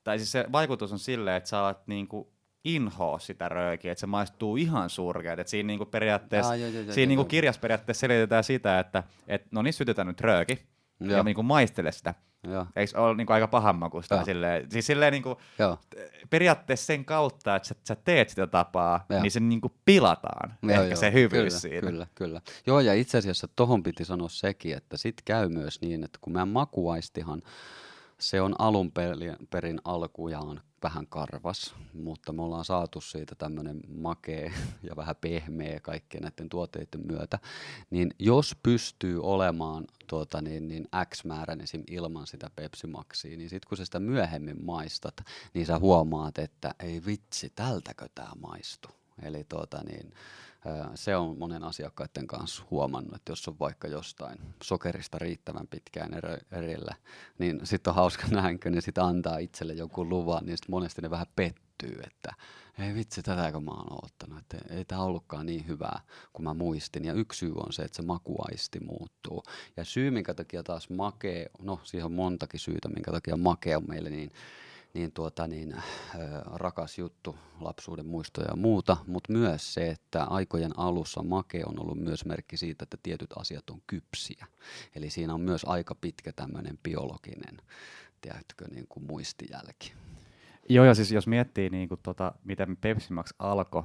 tai siis se vaikutus on silleen, että sä alat niin kuin inhoa sitä röökiä, että se maistuu ihan surkeat. Et siinä niin kuin periaatteessa, ja, jo, jo, jo, siinä jo, niin kuin kirjassa periaatteessa selitetään sitä, että et, no niin, sytytään nyt rööki. Ja, ja niinku maistele sitä. Ja. Eikö ole niinku aika pahan makuista? Siis silleen niinku periaatteessa sen kautta, että sä, sä teet sitä tapaa, ja. niin se niinku pilataan. Ja ehkä joo, se hyvyys kyllä, siinä. Kyllä, kyllä. Joo, ja itse asiassa tohon piti sanoa sekin, että sit käy myös niin, että kun mä makuaistihan, se on alun perin alkujaan vähän karvas, mutta me ollaan saatu siitä tämmöinen makea ja vähän pehmeä kaikkien näiden tuotteiden myötä, niin jos pystyy olemaan tuota, niin, niin X määrän esim. Ilman sitä Pepsi Maxia, niin sitten kun sä sitä myöhemmin maistat, niin sä huomaat, että ei vitsi, tältäkö tää maistuu. Eli tuota, niin, se on monen asiakkaiden kanssa huomannut, että jos on vaikka jostain sokerista riittävän pitkään erillä, niin sitten on hauska nähdä, niin sitten antaa itselle jonkun luvan, niin sitten monesti ne vähän pettyy, että ei vitsi, tätäkö mä oon ottanut, että ei tämä ollutkaan niin hyvää kuin mä muistin. Ja yksi syy on se, että se makuaisti muuttuu. Ja syy, minkä takia taas makea, no siihen on montakin syytä, minkä takia makea on meille niin, niin, tuota, niin äh, rakas juttu, lapsuuden muistoja ja muuta, mutta myös se, että aikojen alussa make on ollut myös merkki siitä, että tietyt asiat on kypsiä. Eli siinä on myös aika pitkä tämmöinen biologinen, tiedätkö, niin kuin muistijälki. Joo, ja siis jos miettii, niin kuin, tota, miten Pepsi Max alkoi,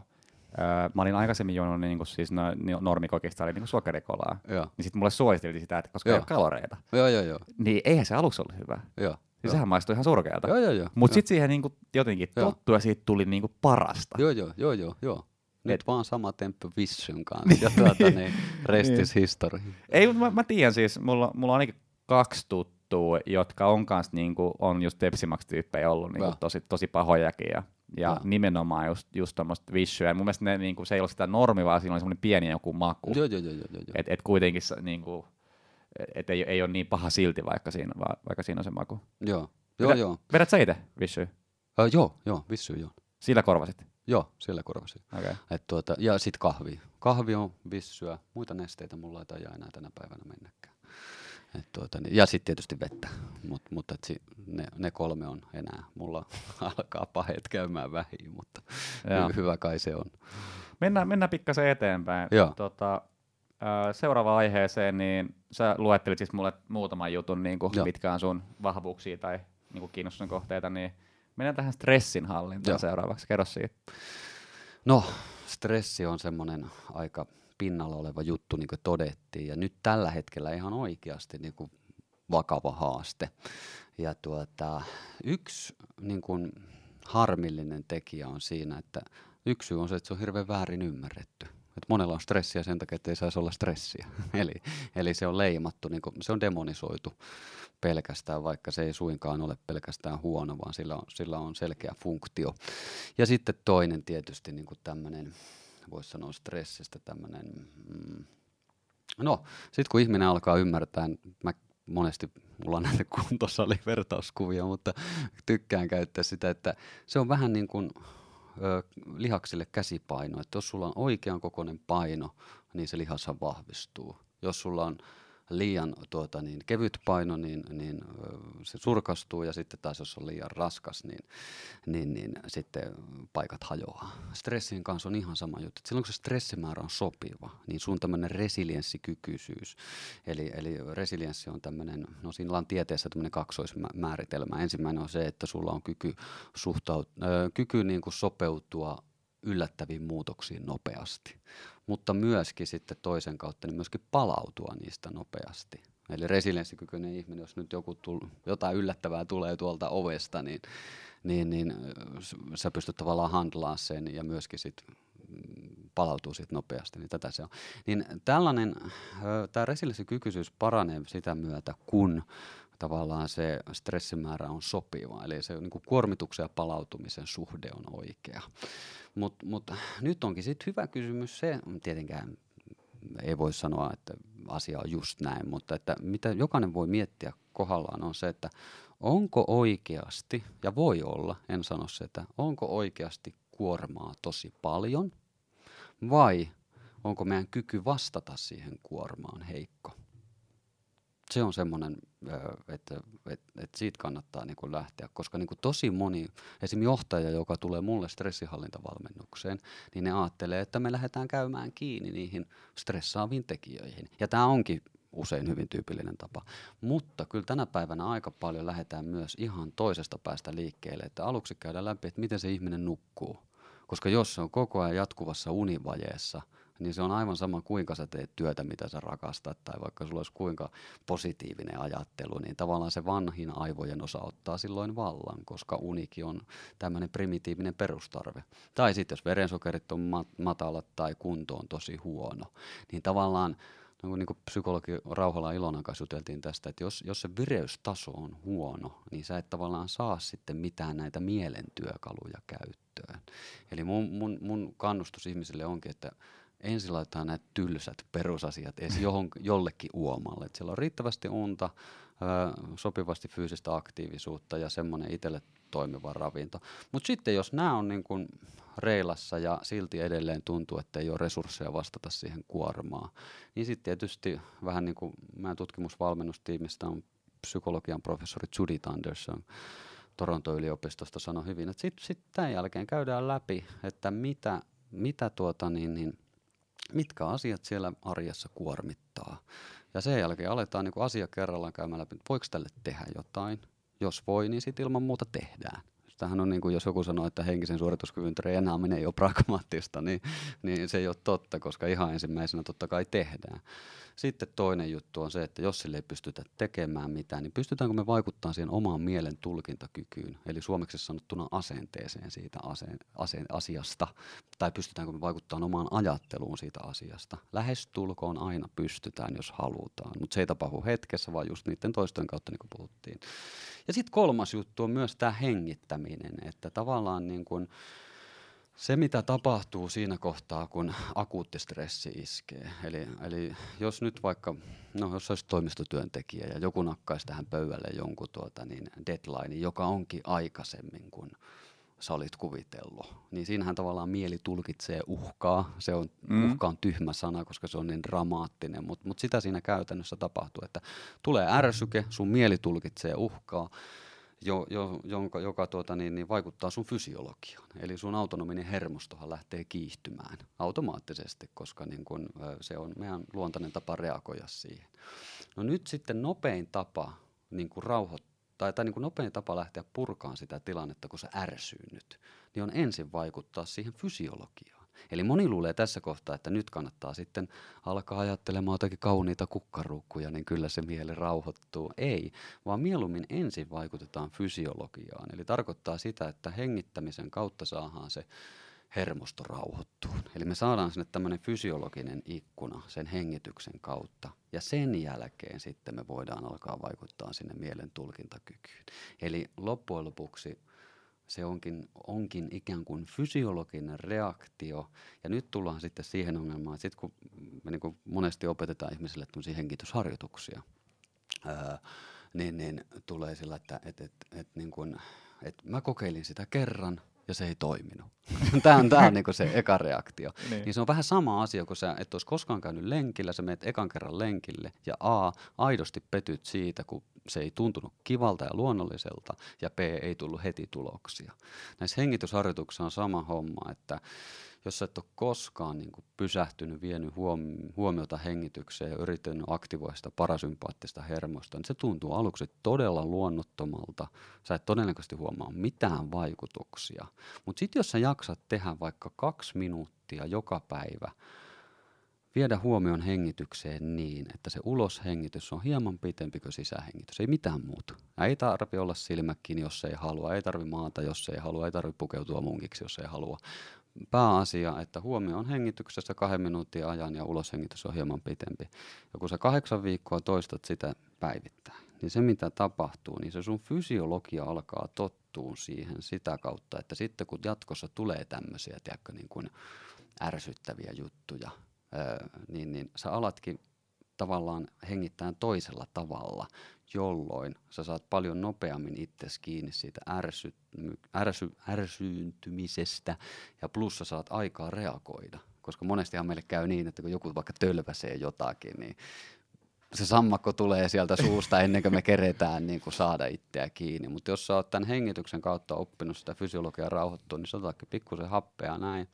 mä olin aikaisemmin juonut niin siis no, normikokista, oli niin sokerikolaa, joo. niin sitten mulle suositeltiin sitä, että koska joo. ei ole kaloreita, joo, joo, joo. niin eihän se aluksi ollut hyvä. Joo. Siis sehän maistui ihan surkealta. Joo, joo, joo. Mut sit siihen niinku jotenkin tottuu ja siitä tuli niinku parasta. Joo, joo, joo, joo, joo. Nyt vaan sama temppu Vissun kanssa ja tuota niin restis history. Ei, mutta mä, mä tiedän siis, mulla, mulla on ainakin kaksi tuttua, jotka on kans niinku, on just Pepsi Max-tyyppejä ollut niinku tosi, tosi pahojakin ja, ja, ja. nimenomaan just, just tommoista Vissuja. Ja mun mielestä ne, niinku, se ei ole sitä normi, vaan siinä oli semmoinen pieni joku maku. Joo, joo, joo, joo, joo. Et, et kuitenkin niinku... Että ei, ei ole niin paha silti, vaikka siinä, va, vaikka siinä on se maku. Joo, joo, Vedä, joo. Vedät sä ite vissyy? Uh, joo, joo, vissyy joo. Sillä korvasit? Joo, sillä korvasin. Okay. Et tuota, ja sit kahvi. Kahvi on vissyä. Muita nesteitä mulla ei tajaa enää tänä päivänä mennäkään. Et tuota, niin, ja sit tietysti vettä. Mutta mut, si, ne, ne kolme on enää. Mulla alkaa paheet käymään vähiin, mutta hyvä kai se on. Mennään, mennään pikkasen eteenpäin. Joo. Tota, seuraavaan aiheeseen, niin sä luettelit siis mulle muutaman jutun, niin kuin, mitkä on sun vahvuuksia tai niin kuin kiinnostuksen kohteita, niin mennään tähän stressin hallintaan seuraavaksi. Kerro siitä. No, stressi on semmoinen aika pinnalla oleva juttu, niin kuin todettiin, ja nyt tällä hetkellä ihan oikeasti niin kuin vakava haaste. Ja tuota, yksi niin kuin harmillinen tekijä on siinä, että yksi syy on se, että se on hirveän väärin ymmärretty. Että monella on stressiä sen takia, että ei saisi olla stressiä. Eli, eli se on leimattu, niin kuin, se on demonisoitu pelkästään, vaikka se ei suinkaan ole pelkästään huono, vaan sillä on, sillä on selkeä funktio. Ja sitten toinen tietysti niin kuin tämmöinen voisi sanoa stressistä tämmöinen, mm, no sit kun ihminen alkaa ymmärtää, mä monesti, mulla on näitä kuntosalivertauskuvia, mutta tykkään käyttää sitä, että se on vähän niin kuin ö, lihaksille käsipaino, että jos sulla on oikean kokoinen paino, niin se lihashan vahvistuu. Jos sulla on liian tuota, niin kevyt paino, niin, niin se surkastuu, ja sitten taas jos on liian raskas, niin, niin, niin sitten paikat hajoaa. Stressin kanssa on ihan sama juttu. Silloin kun se stressimäärä on sopiva, niin sun tämmöinen resilienssikykyisyys, eli, eli resilienssi on tämmöinen, no siinä on tieteessä tämmöinen kaksoismääritelmä. Ensimmäinen on se, että sulla on kyky, suhtaut- äh, kyky niin kuin sopeutua yllättäviin muutoksiin nopeasti, mutta myöskin sitten toisen kautta niin myöskin palautua niistä nopeasti. Eli resilienssikykyinen ihminen, jos nyt joku tull, jotain yllättävää tulee tuolta ovesta, niin, niin, niin sä pystyt tavallaan handlaamaan sen ja myöskin sit palautuu sit nopeasti, niin tätä se on. Niin tällainen, tämä resilienssikykyisyys paranee sitä myötä, kun tavallaan se stressimäärä on sopiva, eli se niinku kuormituksen ja palautumisen suhde on oikea. Mutta mut, nyt onkin sitten hyvä kysymys se, tietenkään ei voi sanoa, että asia on just näin, mutta että mitä jokainen voi miettiä kohdallaan on se, että onko oikeasti, ja voi olla, en sano se, että onko oikeasti kuormaa tosi paljon, vai onko meidän kyky vastata siihen kuormaan heikko. Se on semmoinen, että, että, että siitä kannattaa niin kuin lähteä, koska niin kuin tosi moni, esimerkiksi johtaja, joka tulee mulle stressinhallintavalmennukseen, niin ne ajattelee, että me lähdetään käymään kiinni niihin stressaaviin tekijöihin. Ja tämä onkin usein hyvin tyypillinen tapa. Mutta kyllä tänä päivänä aika paljon lähdetään myös ihan toisesta päästä liikkeelle, että aluksi käydään läpi, että miten se ihminen nukkuu. Koska jos se on koko ajan jatkuvassa univajeessa, niin se on aivan sama, kuinka sä teet työtä, mitä sä rakastat, tai vaikka sulla olisi kuinka positiivinen ajattelu, niin tavallaan se vanhin aivojen osa ottaa silloin vallan, koska unikin on tämmöinen primitiivinen perustarve. Tai sitten jos verensokerit on mat- matalat tai kunto on tosi huono, niin tavallaan, niin kuin psykologi Rauhala Ilonan kanssa juteltiin tästä, että jos, jos se vireystaso on huono, niin sä et tavallaan saa sitten mitään näitä mielentyökaluja käyttöön. Eli mun, mun, mun kannustus ihmisille onkin, että ensin laitetaan nämä tylsät perusasiat edes johon, jollekin uomalle. Et siellä on riittävästi unta, sopivasti fyysistä aktiivisuutta ja semmoinen itselle toimiva ravinto. Mutta sitten jos nämä on niin kun reilassa ja silti edelleen tuntuu, että ei ole resursseja vastata siihen kuormaan, niin sitten tietysti vähän niin kuin meidän tutkimusvalmennustiimistä on psykologian professori Judith Anderson Toronton yliopistosta sanoi hyvin, että sitten sit tämän jälkeen käydään läpi, että mitä, mitä tuota niin, niin mitkä asiat siellä arjessa kuormittaa. Ja sen jälkeen aletaan niin kuin asia kerrallaan käymään läpi, että voiko tälle tehdä jotain. Jos voi, niin sitten ilman muuta tehdään. Tämähän on niin kuin, jos joku sanoo, että henkisen suorituskyvyn treenaaminen ei ole pragmaattista, niin, niin se ei ole totta, koska ihan ensimmäisenä totta kai tehdään. Sitten toinen juttu on se, että jos sille ei pystytä tekemään mitään, niin pystytäänkö me vaikuttamaan siihen omaan mielen tulkintakykyyn, eli suomeksi sanottuna asenteeseen siitä aseen, aseen, asiasta, tai pystytäänkö me vaikuttamaan omaan ajatteluun siitä asiasta. Lähestulkoon aina pystytään, jos halutaan, mutta se ei tapahdu hetkessä, vaan just niiden toisten kautta, niin kuin puhuttiin. Ja sitten kolmas juttu on myös tämä hengittäminen, että tavallaan niin kun se, mitä tapahtuu siinä kohtaa, kun akuutti stressi iskee. Eli, eli jos nyt vaikka, no jos olisi toimistotyöntekijä ja joku nakkaisi tähän pöydälle jonkun tuota, niin deadline, joka onkin aikaisemmin kuin sä olit kuvitellut, niin siinähän tavallaan mieli tulkitsee uhkaa. Se on, mm. Uhka on tyhmä sana, koska se on niin dramaattinen, mutta mut sitä siinä käytännössä tapahtuu, että tulee ärsyke, sun mieli tulkitsee uhkaa, Jo, jo, jonka, joka tuota, niin, niin vaikuttaa sun fysiologiaan. Eli sun autonominen hermostohan lähtee kiihtymään automaattisesti, koska niin kun, se on meidän luontainen tapa reagoida siihen. No nyt sitten nopein tapa niin kun rauhoittaa, tai, tai niin kun nopein tapa lähteä purkaan sitä tilannetta, kun se ärsyy nyt, niin on ensin vaikuttaa siihen fysiologiaan. Eli moni luulee tässä kohtaa, että nyt kannattaa sitten alkaa ajattelemaan jotakin kauniita kukkaruukkuja, niin kyllä se mieli rauhoittuu. Ei, vaan mieluummin ensin vaikutetaan fysiologiaan. Eli tarkoittaa sitä, että hengittämisen kautta saadaan se hermosto rauhoittuun. Eli me saadaan sinne tämmöinen fysiologinen ikkuna sen hengityksen kautta. Ja sen jälkeen sitten me voidaan alkaa vaikuttaa sinne mielen tulkintakykyyn. Eli loppujen lopuksi se onkin, onkin ikään kuin fysiologinen reaktio. Ja nyt tullaan sitten siihen ongelmaan, sitten kun me niin kuin monesti opetetaan ihmisille tämmöisiä henkitysharjoituksia, ää, niin, niin tulee sillä, että et, et, et, niin kuin, et mä kokeilin sitä kerran ja se ei toiminut. Tämä on, tää on niinku se eka reaktio. Niin. Niin se on vähän sama asia, kun sä et olisi koskaan käynyt lenkillä, sä menet ekan kerran lenkille ja A, aidosti petyt siitä, kun se ei tuntunut kivalta ja luonnolliselta, ja B, ei tullut heti tuloksia. Näissä hengitysharjoituksissa on sama homma, että jos sä et ole koskaan niin kuin pysähtynyt, vienyt huom- huomiota hengitykseen ja yrittänyt aktivoida sitä parasympaattista hermosta, niin se tuntuu aluksi todella luonnottomalta. Sä et todennäköisesti huomaa mitään vaikutuksia. Mutta sitten jos sä jaksat tehdä vaikka kaksi minuuttia joka päivä, viedä huomion hengitykseen niin, että se uloshengitys on hieman pitempi kuin sisähengitys. Ei mitään muuta. Ei tarvitse olla silmäkin, jos ei halua. Ei tarvitse maata, jos ei halua. Ei tarvitse pukeutua munkiksi, jos ei halua. Pääasia, että huomio on hengityksessä kahden minuutin ajan ja uloshengitys on hieman pitempi. Ja kun sä kahdeksan viikkoa toistat sitä päivittäin, niin se mitä tapahtuu, niin se sun fysiologia alkaa tottua siihen sitä kautta, että sitten kun jatkossa tulee tämmöisiä tiedätkö, niin kuin ärsyttäviä juttuja, Öö, niin, niin sä alatkin tavallaan hengittää toisella tavalla, jolloin sä saat paljon nopeammin itsesi kiinni siitä ärsy, ärsy, ärsyyntymisestä ja plus sä saat aikaa reagoida. Koska monestihan meille käy niin, että kun joku vaikka tölväsee jotakin, niin se sammakko tulee sieltä suusta ennen kuin me keretään niin kuin saada itseä kiinni. Mutta jos sä oot tämän hengityksen kautta oppinut sitä fysiologiaa rauhoittua, niin sä otatkin pikkusen happea näin.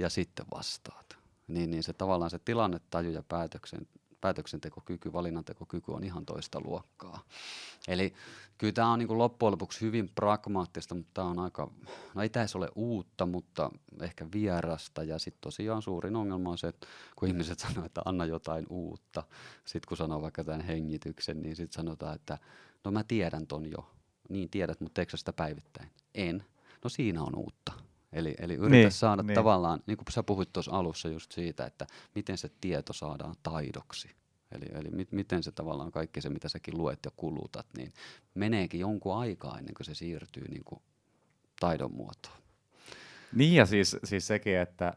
Ja sitten vastaat. Niin, niin se tavallaan se tilannetaju ja päätöksen, päätöksentekokyky, valinnantekokyky on ihan toista luokkaa. Eli kyllä tämä on niin kuin loppujen lopuksi hyvin pragmaattista, mutta tämä on aika, no ei tämä ole uutta, mutta ehkä vierasta. Ja sitten tosiaan suurin ongelma on se, että kun ihmiset sanoo, että anna jotain uutta. Sitten kun sanoo vaikka tämän hengityksen, niin sitten sanotaan, että no mä tiedän ton jo. Niin tiedät, mutta teekö sä sitä päivittäin? En. No siinä on uutta. Eli, eli yritä niin, saada niin. Tavallaan, niin kuin sä puhuit tuossa alussa just siitä, että miten se tieto saadaan taidoksi. Eli, eli mit, miten se tavallaan kaikki se, mitä säkin luet ja kulutat, niin meneekin jonkun aikaa ennen kuin se siirtyy niin kuin taidon muotoon. Niin ja siis, siis sekin, että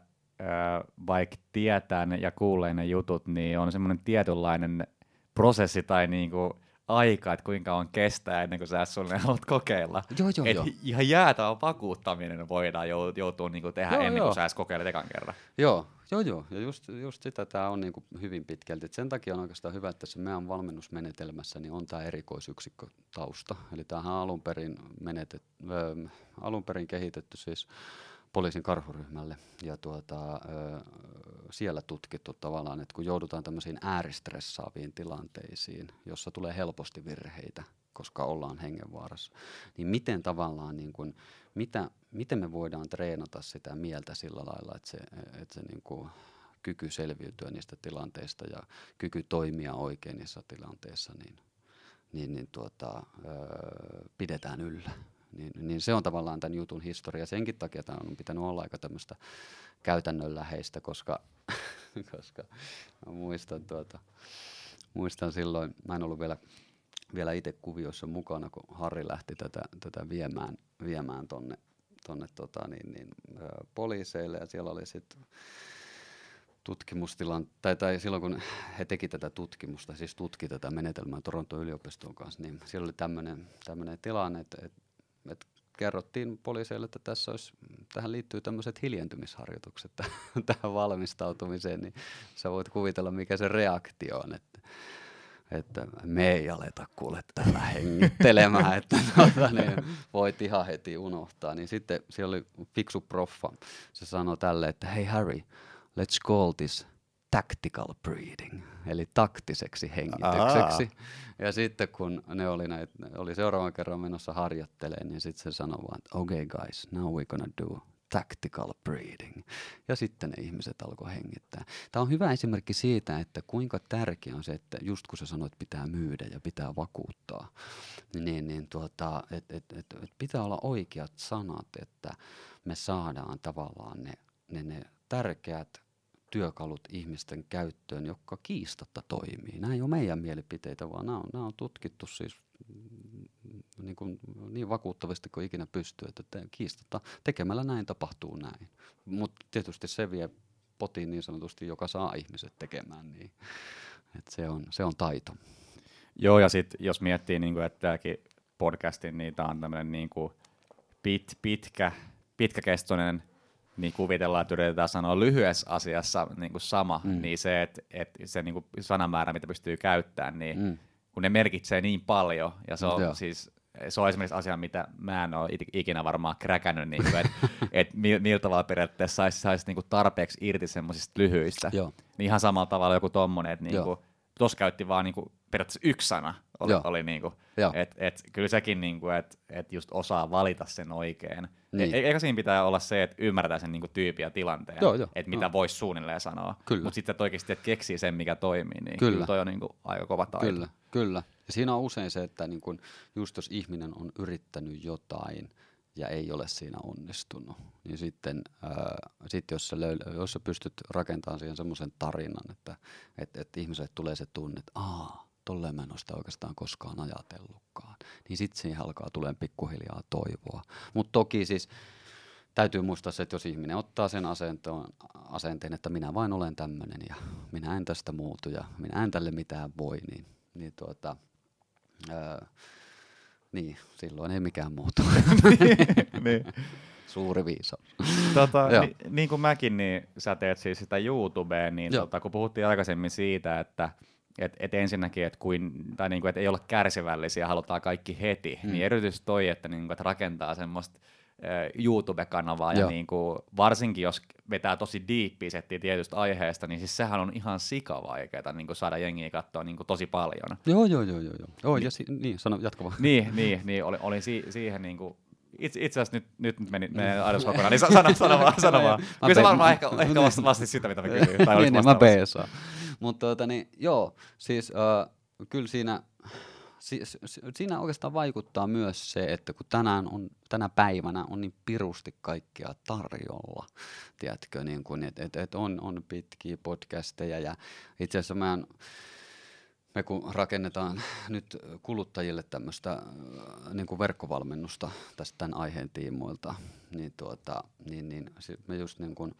vaikka tietää ja kuulee ne jutut, niin on semmoinen tietynlainen prosessi tai niin kuin aika, että kuinka on kestää ennen kuin sä sulle haluat kokeilla. Joo, joo, et joo. Ihan jäätävä vakuuttaminen voidaan joutua niinku tehdä joo, ennen kuin joo. sä edes kokeilet ekan kerran. Joo, joo, joo. Ja just, just sitä tää on niinku hyvin pitkälti. Et sen takia on oikeastaan hyvä, että tässä meidän valmennusmenetelmässä niin on tää erikoisyksikkö tausta. Eli tämähän on alun perin, menetet, ö, alun perin kehitetty siis poliisin karhuryhmälle ja tuota, ö, siellä tutkittu tavallaan, että kun joudutaan tämmöisiin ääristressaaviin tilanteisiin, jossa tulee helposti virheitä, koska ollaan hengenvaarassa, niin miten tavallaan, niin kun, mitä, miten me voidaan treenata sitä mieltä sillä lailla, että se, että se niin kun kyky selviytyä niistä tilanteista ja kyky toimia oikein niissä tilanteissa, niin, niin, niin tuota, ö, pidetään yllä. Niin, niin se on tavallaan tämän jutun historia. Senkin takia tämä on pitänyt olla aika tämmöistä käytännönläheistä, koska, koska mä muistan, tuota, muistan silloin, mä en ollut vielä, vielä itse kuvioissa mukana, kun Harri lähti tätä, tätä viemään, viemään tonne, tonne tota, niin, niin, poliiseille ja siellä oli sitten tutkimustilan, tai, tai silloin kun he teki tätä tutkimusta, siis tutki tätä menetelmää Toronton yliopiston kanssa, niin siellä oli tämmöinen tilanne, että et, et kerrottiin poliiseille, että tässä olisi, tähän liittyy tämmöiset hiljentymisharjoitukset tähän valmistautumiseen, niin sä voit kuvitella, mikä se reaktio on, että, että me ei aleta kuule tällä hengittelemään, että tuota, niin voit ihan heti unohtaa. Niin sitten siellä oli fiksu proffa, se sanoi tälle, että hei Harry, let's call this tactical breathing, eli taktiseksi hengitykseksi. Aha. Ja sitten kun ne oli, näit, oli seuraavan kerran menossa harjoittelemaan, niin sitten se sanoi vaan, että okay guys, now we're gonna do tactical breathing. Ja sitten ne ihmiset alkoi hengittää. Tämä on hyvä esimerkki siitä, että kuinka tärkeää on se, että just kun sä sanoit, että pitää myydä ja pitää vakuuttaa, niin, niin tuota, et, et, et, et pitää olla oikeat sanat, että me saadaan tavallaan ne, ne, ne tärkeät työkalut ihmisten käyttöön, jotka kiistatta toimii. Nämä ei ole meidän mielipiteitä, vaan nämä on, nämä on tutkittu siis niin, kuin, niin vakuuttavasti kuin ikinä pystyy, että te, kiistata, tekemällä näin tapahtuu näin. Mutta tietysti se vie potiin niin sanotusti, joka saa ihmiset tekemään, niin et se, on, se on taito. Joo, ja sitten jos miettii, niin kuin, että tämäkin podcastin, niin tämä on tämmöinen niin kuin pit, pitkä, pitkäkestoinen, niin kuvitellaan, että yritetään sanoa lyhyessä asiassa niin kuin sama, mm. niin se, että et se niin kuin sanamäärä, mitä pystyy käyttämään, niin mm. kun ne merkitsee niin paljon, ja se on, siis, se on esimerkiksi asia, mitä mä en ole ikinä varmaan kräkännyt, niin että et millä tavalla periaatteessa saisi sais, niin kuin tarpeeksi irti semmoisista lyhyistä. Joo. Niin ihan samalla tavalla joku tommonen, että niin kuin, tuossa käytti vaan niin kuin, periaatteessa yksi sana, oli, oli niin kuin, et, et, kyllä sekin, niin kuin, että et just osaa valita sen oikein. Niin. E, eikä siinä pitää olla se, että ymmärtää sen niinku tyypin ja tilanteen, että mitä no. voisi suunnilleen sanoa, mutta sitten oikeasti, että keksii sen, mikä toimii, niin kyllä, kyllä toi on niinku aika kova taito. Kyllä, kyllä. Ja siinä on usein se, että niinku, just jos ihminen on yrittänyt jotain ja ei ole siinä onnistunut, niin sitten ää, sit jos, sä löy- jos sä pystyt rakentamaan siihen semmoisen tarinan, että et, et ihmiselle tulee se tunne, että aah, tolleen mä en ole sitä oikeastaan koskaan ajatellutkaan. Niin sit siihen alkaa tulemaan pikkuhiljaa toivoa. Mutta toki siis täytyy muistaa se, että jos ihminen ottaa sen asenteen, että minä vain olen tämmöinen ja minä en tästä muutu ja minä en tälle mitään voi, niin, niin, tuota, öö, niin silloin ei mikään muutu. Niin. Suuri viisaus. Tota, ni, niin kuin mäkin, niin sä teet siis sitä YouTubea, niin tota, kun puhuttiin aikaisemmin siitä, että Et, et ensinnäkin, että niinku, et ei olla kärsivällisiä, halutaan kaikki heti, mm. niin erityisesti toi, että niinku, et rakentaa semmoista e, YouTube-kanavaa, Joo. ja niinku, varsinkin jos vetää tosi diippiä settiä tietystä aiheesta, niin siis sehän on ihan sikavaikeeta niinku, saada jengiä katsoa niinku, tosi paljon. Joo, joo, joo, joo. joo ja si- niin, sano, jatka vaan. Niin, niin, niin oli, oli si- siihen niinku... Itse, itse asiassa nyt, nyt meni ajatus kokonaan, niin sano, sano vaan, sano vaan. Kyllä se varmaan ehkä, ehkä vastit sitä, mitä me kysyin. Niin, niin mä peesaan. Mutta tuota, niin, joo, siis äh, kyllä siinä, si, si, siinä oikeastaan vaikuttaa myös se, että kun tänään on, tänä päivänä on niin pirusti kaikkea tarjolla, tiedätkö, niin kuin, että et, et on, on pitkiä podcasteja ja itse asiassa mä en, me kun rakennetaan nyt kuluttajille tämmöistä niin kuin verkkovalmennusta tästä tämän aiheen tiimoilta, niin, tuota, niin, niin me just niin kuin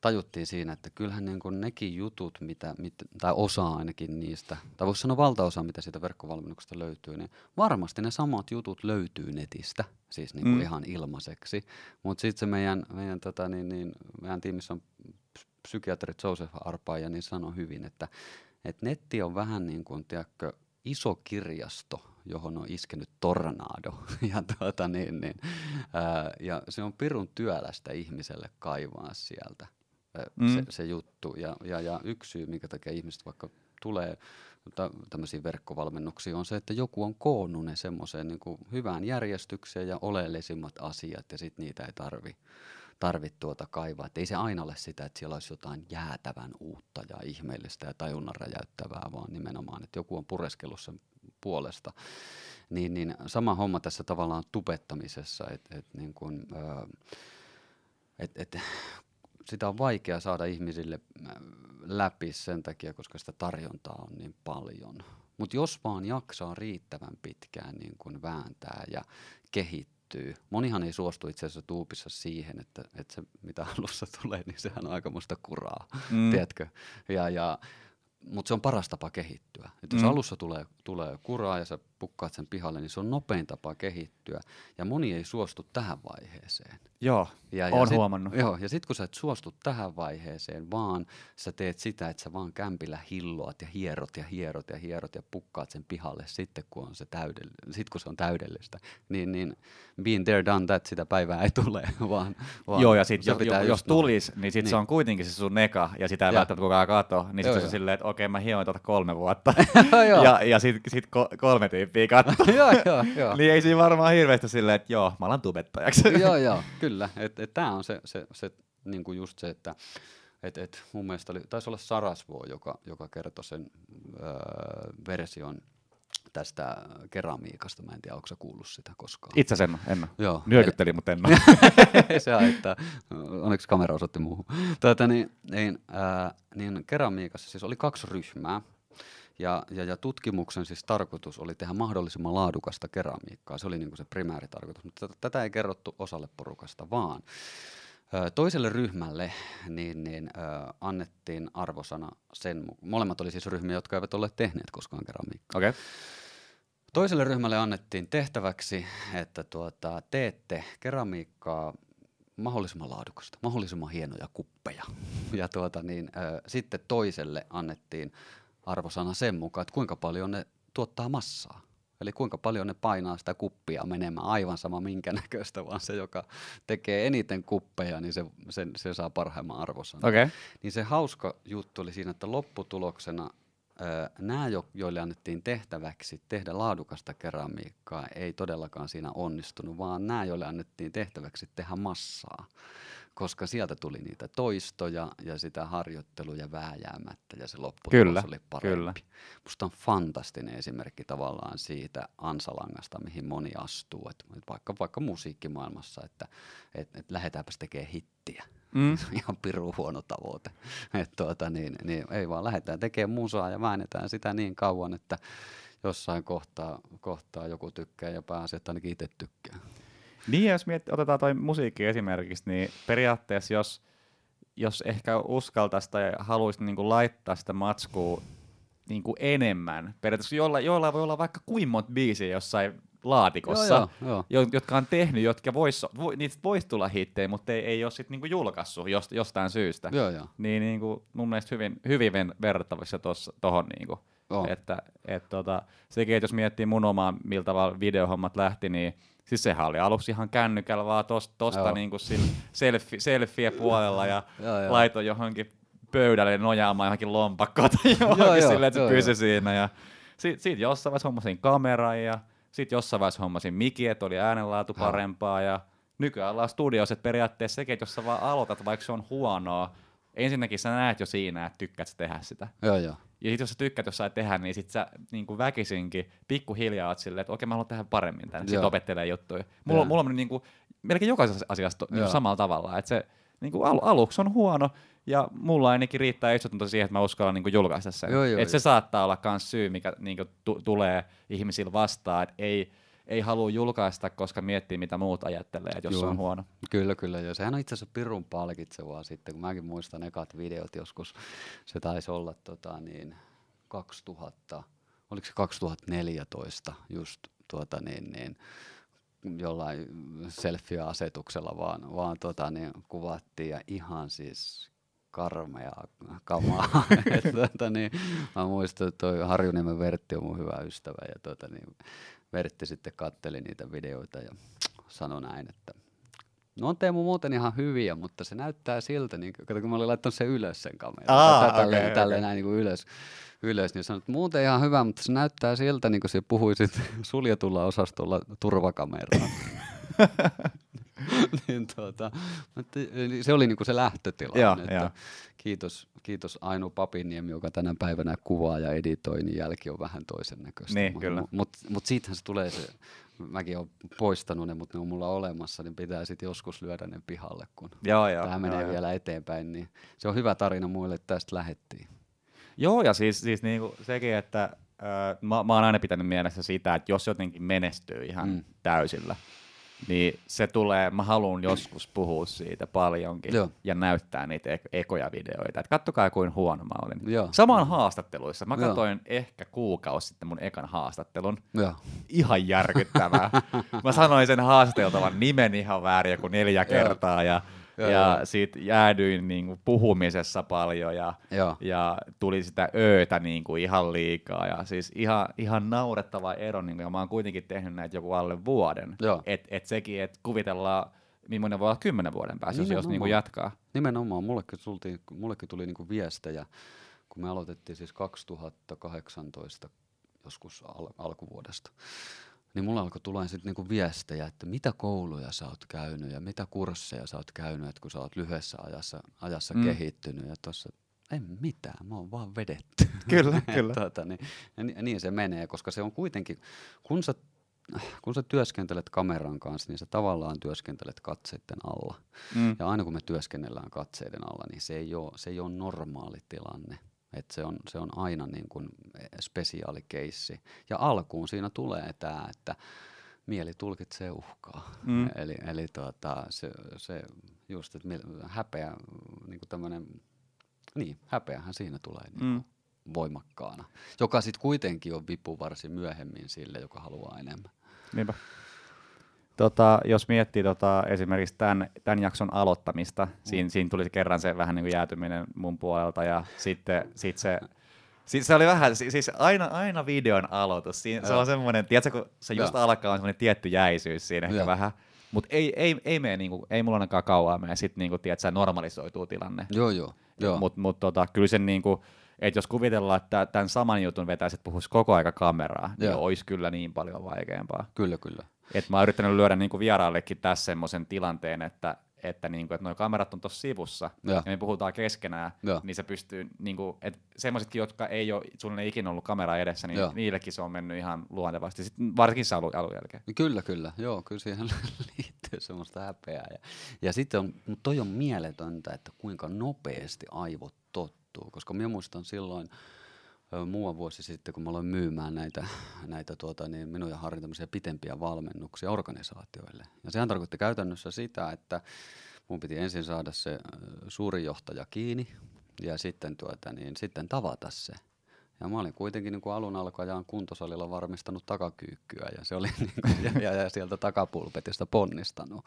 tajuttiin siinä, että kyllähän niin kuin nekin jutut, mitä, mit, tai osa ainakin niistä, tai voisi sanoa valtaosa, mitä siitä verkkovalmennuksesta löytyy, niin varmasti ne samat jutut löytyy netistä, siis niin kuin mm. ihan ilmaiseksi. Mutta sitten se meidän, meidän, tota, niin, niin, meidän tiimissä on psykiatrit Joseph Arpa ja niin sanoi hyvin, että et netti on vähän niin kuin, tiedätkö, iso kirjasto, johon on iskenyt tornado. ja, tuota, niin, niin, ää, ja se on pirun työlästä ihmiselle kaivaa sieltä ää, mm. se, se juttu. Ja, ja, ja yksi syy, minkä takia ihmiset vaikka tulee tämmöisiin verkkovalmennuksiin, on se, että joku on koonnut ne semmoiseen niin kuin hyvään järjestykseen ja oleellisimmat asiat, ja sitten niitä ei tarvi. tarvit tuota kaivaa, että ei se aina ole sitä, että siellä olisi jotain jäätävän uutta ja ihmeellistä ja tajunnan räjäyttävää, vaan nimenomaan, että joku on pureskellut sen puolesta. Niin, niin sama homma tässä tavallaan tubettamisessa, että et niin kuin, et, et, sitä on vaikea saada ihmisille läpi sen takia, koska sitä tarjontaa on niin paljon. Mutta jos vaan jaksaa riittävän pitkään niin kuin vääntää ja kehittää, monihan ei suostu itse asiassa tuupissa siihen, että, että se mitä alussa tulee, niin sehän on aikamoista kuraa, mm. tiedätkö? Ja, ja, mutta se on paras tapa kehittyä. Et jos mm. alussa tulee, tulee kuraa ja sä pukkaat sen pihalle, niin se on nopein tapa kehittyä. Ja moni ei suostu tähän vaiheeseen. Joo, ja, ja oon sit, huomannut. Joo, ja sit kun sä et suostu tähän vaiheeseen, vaan sä teet sitä, että sä vaan kämpillä hilloat ja hierot ja hierot ja hierot ja pukkaat sen pihalle sitten, kun, on se, täydell- sit, kun se on täydellistä, niin, niin being there, done that, sitä päivää ei tule, vaan, vaan joo, ja sit jo, jo, jos tulisi, niin sit niin. Se on kuitenkin se sun eka, ja sitä ei välttämättä kukaan kato, niin sit joo, se on silleen, että okei, okay, mä hioin tuota kolme vuotta, ja, ja sit, sit ko- kolme tyyppiä katsoo, niin ei siinä varmaan hirveästi silleen, että joo, mä alan tubettajaksi. Joo, joo, kyllä, että et tämä on se, se, se niinku just se, että et, et mun mielestä oli, taisi olla Sarasvuo, joka, joka kertoi sen öö, version tästä keramiikasta. Mä en tiedä, onko sä kuullut sitä koskaan? Itse asiassa en, en mä. Joo. Nyökyttelin, mutta en mä. Se haittaa. Onneksi kamera osoitti muuhun. Tuota, niin, niin, äh, niin keramiikassa siis oli kaksi ryhmää. Ja, ja, ja tutkimuksen siis tarkoitus oli tehdä mahdollisimman laadukasta keramiikkaa. Se oli niin kuin se primääritarkoitus, mutta tätä ei kerrottu osalle porukasta, vaan ö, toiselle ryhmälle niin, niin, ö, annettiin arvosana sen mukaan. Molemmat oli siis ryhmiä, jotka eivät ole tehneet koskaan keramiikkaa. Okay. Toiselle ryhmälle annettiin tehtäväksi, että tuota, teette keramiikkaa mahdollisimman laadukasta, mahdollisimman hienoja kuppeja. Ja tuota, niin, ö, sitten toiselle annettiin arvosana sen mukaan, että kuinka paljon ne tuottaa massaa. Eli kuinka paljon ne painaa sitä kuppia menemään, aivan sama minkä näköistä, vaan se, joka tekee eniten kuppeja, niin se, se, se saa parhaimman arvosanan. Okay. Niin se hauska juttu oli siinä, että lopputuloksena nämä, joille annettiin tehtäväksi tehdä laadukasta keramiikkaa, ei todellakaan siinä onnistunut, vaan nämä, joille annettiin tehtäväksi tehdä massaa, koska sieltä tuli niitä toistoja ja sitä harjoitteluja vääjäämättä ja se lopputulos kyllä, oli parempi. Kyllä. Musta on fantastinen esimerkki tavallaan siitä ansalangasta, mihin moni astuu, että vaikka, vaikka musiikkimaailmassa, että et, et lähdetäänpäs tekemään hittiä. Mm. Se on ihan pirun huono tavoite. Et tuota, niin, niin, ei vaan lähdetään tekemään musaa ja väännetään sitä niin kauan, että jossain kohtaa, kohtaa joku tykkää ja pääsee, että ainakin itse tykkää. Niin, jos miet, otetaan toi musiikki esimerkiksi, niin periaatteessa jos, jos ehkä uskaltaisi tai haluaisi niinku laittaa sitä matskua niinku enemmän, periaatteessa jolla, jolla voi olla vaikka kuinka monta biisiä jossain laatikossa, joo, joo, jo, jotka on tehnyt, jotka vois, vo, niitä voisi tulla hittejä, mutta ei, ei ole sitten niinku julkaissut jost, jostain syystä. Joo, joo. Niin niinku, mun mielestä hyvin, hyvin verrattavissa tuohon. Niinku, että, et, tota, sekin, että jos miettii mun omaa, miltä tavalla videohommat lähti, niin siis sehän oli aluksi ihan kännykällä vaan tosta, tosta niinku selfie, selfie puolella ja joo, laitoi joo. johonkin pöydälle nojaamaan johonkin lompakkoon tai johonkin joo, silleen, että joo, se pysyi joo. siinä. Ja sit, sit jossain vaiheessa hommasin kameran ja sitten jossain vaiheessa hommasin mikin, että oli äänenlaatu parempaa ja nykyään ollaan studioissa, että periaatteessa sekin, että jos sä vaan aloitat, vaikka se on huonoa, ensinnäkin sä näet jo siinä, että tykkäät sä tehdä sitä. Joo, joo. Ja sit jos sä tykkäät, jos sä et tehdä, niin sit sä niin kuin väkisinkin pikkuhiljaa oot silleen, että okei mä haluan tehdä paremmin tänne, sit opettelee juttuja. Mulla, mulla on niin kuin, melkein jokaisessa asiassa niin samalla tavalla, että se niin kuin al- aluksi on huono ja mulla ainakin riittää itsetunto siihen, että mä uskallan niin kuin julkaista sen. Joo, joo, että se saattaa olla kans syy, mikä niin kuin t- tulee ihmisillä vastaan, että ei, ei halua julkaista, koska miettii mitä muut ajattelee, että jos se on huono. Kyllä, kyllä. Ja sehän on itse asiassa pirun palkitsevaa sitten, kun mäkin muistan ekat videot joskus, se taisi olla tota, niin, kaksituhatta, oliko se kaksituhattaneljätoista just tuota niin, niin jollain selfie-asetuksella vaan, vaan tota, niin, kuvattiin ja ihan siis karmeaa kamaa. Et, tuota, niin, mä muistan, että toi Harjuniemen Vertti on mun hyvä ystävä ja tuota, niin, Vertti sitten katseli niitä videoita ja sanoi näin, että no on Teemu muuten ihan hyviä, mutta se näyttää siltä, niin kato, kun mä olin laittanut sen ylös sen kameran, tälleen okay, tälle okay. näin niin kuin ylös, ylös, niin sanoin, että muuten ihan hyvä, mutta se näyttää siltä, niin kuin se puhuisit suljetulla osastolla turvakameraan. niin tuota, se oli niinku se lähtötilanne, ja, että ja. Kiitos, kiitos Aino Papinniemi, joka tänä päivänä kuvaa ja editoi, niin jälki on vähän toisen näköistä. Niin, mutta mut, mut siitähän se tulee se, mäkin olen poistanut ne, mutta ne on mulla olemassa, niin pitää sitten joskus lyödä ne pihalle, kun tämä menee ja, vielä ja. eteenpäin, niin se on hyvä tarina muille, että tästä lähettiin. Joo, ja siis, siis niinku sekin, että äh, mä, mä oon aina pitänyt mielessä sitä, että jos jotenkin menestyy ihan mm. täysillä, niin se tulee, mä haluun joskus puhua siitä paljonkin Joo. ja näyttää niitä ek- ekoja videoita. Et kattokaa kuin huono mä olin. Joo. Samaan mm. haastatteluissa. Mä katsoin Joo. ehkä kuukausi sitten mun ekan haastattelun. Joo. Ihan järkyttävää. Mä sanoin sen haastateltavan nimen ihan väärin joku neljä kertaa ja, ja, ja sit jäädyin niinku puhumisessa paljon ja, ja tuli sitä öötä niinku ihan liikaa. Ja siis ihan, ihan naurettava ero, niinku, ja mä oon kuitenkin tehnyt näitä joku alle vuoden. Että et sekin, että kuvitellaan, millainen voi olla kymmenen vuoden päässä, jos, jos niinku jatkaa. Nimenomaan, mullekin, tultiin, mullekin tuli niinku viestejä, kun me aloitettiin siis kaksituhattakahdeksantoista joskus al- alkuvuodesta. Niin mulla alkoi tulla sitten niinku viestejä, että mitä kouluja sä oot käynyt ja mitä kursseja sä oot käynyt, että kun sä oot lyhyessä ajassa, ajassa mm. kehittynyt ja tossa ei mitään, mä oon vaan vedetty. Kyllä, kyllä. Tuota, niin, niin, niin se menee, koska se on kuitenkin, kun sä, kun sä työskentelet kameran kanssa, niin sä tavallaan työskentelet katseiden alla. Mm. Ja aina kun me työskennellään katseiden alla, niin se ei ole, se ei ole normaali tilanne. Että se on, se on aina niin kuin spesiaalikeissi. Ja alkuun siinä tulee tämä, että mieli tulkitsee uhkaa. Mm. Eli, eli tuota, se, se just, että häpeä, niin kuin tämmöinen, niin häpeähän siinä tulee niin kuin mm. voimakkaana. Joka sitten kuitenkin on vipuvarsi myöhemmin sille, joka haluaa enemmän. Niinpä. Tota, jos miettii tota, esimerkiksi tämän, tämän jakson aloittamista, mm. siinä, siinä tuli kerran se vähän niin kuin jäätyminen mun puolelta ja sitten sit se, sit se oli vähän, siis aina, aina videon aloitus, siinä, se on semmoinen, tiedätkö kun se just ja. alkaa on semmoinen tietty jäisyys siinä ehkä ja. vähän, mutta ei, ei, ei, mene, niin kuin, ei mulla ainakaan kauaa mene, sitten niin kuin, tiedätkö, normalisoituu tilanne, joo, joo, joo. mutta mut, tota, kyllä sen niin kuin, että jos kuvitellaan, että tämän saman jutun vetäisit puhuisi koko aika kameraa, joo. niin olisi kyllä niin paljon vaikeampaa. Kyllä, kyllä. Et mä oon yrittänyt lyödä niinku vieraillekin tässä semmoisen tilanteen, että, että, niinku, että noi kamerat on tuossa sivussa ja, ja me puhutaan keskenään, ja. niin se pystyy, niinku, että semmoisetkin, jotka ei ole, sun ei ikinä ollut kamera edessä, niin ja. niillekin se on mennyt ihan luontevasti, sitten varsinkin se alun, alun jälkeen. Kyllä, kyllä, joo, kyllä siihen liittyy semmoista häpeää. Ja, ja sitten on, mutta toi on mieletöntä, että kuinka nopeasti aivot tottuu, koska minä muistan silloin, muutama vuosi sitten, kun mä aloin myymään näitä, näitä tuota, niin minun ja Harrin tämmöisiä pitempiä valmennuksia organisaatioille. Ja sehän tarkoitti käytännössä sitä, että mun piti ensin saada se suurin johtaja kiinni ja sitten, tuota, niin, sitten tavata se. Ja mä olin kuitenkin niin kuin alun alkujaan kuntosalilla varmistanut takakyykkyä ja, se oli niin kuin, ja, ja, ja sieltä takapulpetista ponnistanut.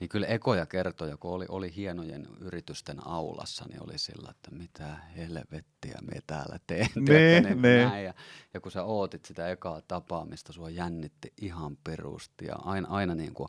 Niin kyllä ekoja kertoja, kun oli, oli hienojen yritysten aulassa, niin oli sillä, että mitä helvettiä me täällä teen. Nee, ne, nee. Ja, ja kun sä ootit sitä ekaa tapaamista, sua jännitti ihan perusti ja aina, aina niin kuin...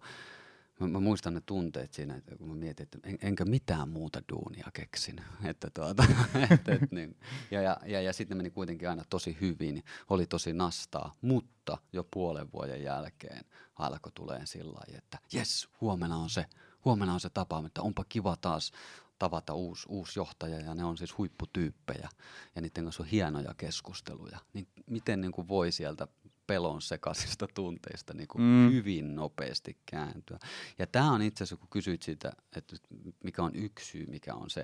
Mä, mä muistan ne tunteet siinä, että kun mä mietin, että en, enkä mitään muuta duunia keksin. Että tuota, et, et, niin. Ja, ja, ja, ja sitten meni kuitenkin aina tosi hyvin, oli tosi nastaa, mutta jo puolen vuoden jälkeen alkoi tulee sillä lailla, että jes, huomenna on se, huomenna on se tapa, että onpa kiva taas tavata uusi, uusi johtaja ja ne on siis huipputyyppejä ja niiden kanssa on hienoja keskusteluja. Niin miten niin kuin voi sieltä pelon sekaisista tunteista niin kuin mm. hyvin nopeasti kääntyä. Ja tämä on itse asiassa, kun kysyit siitä, että mikä on yksi syy, mikä on se,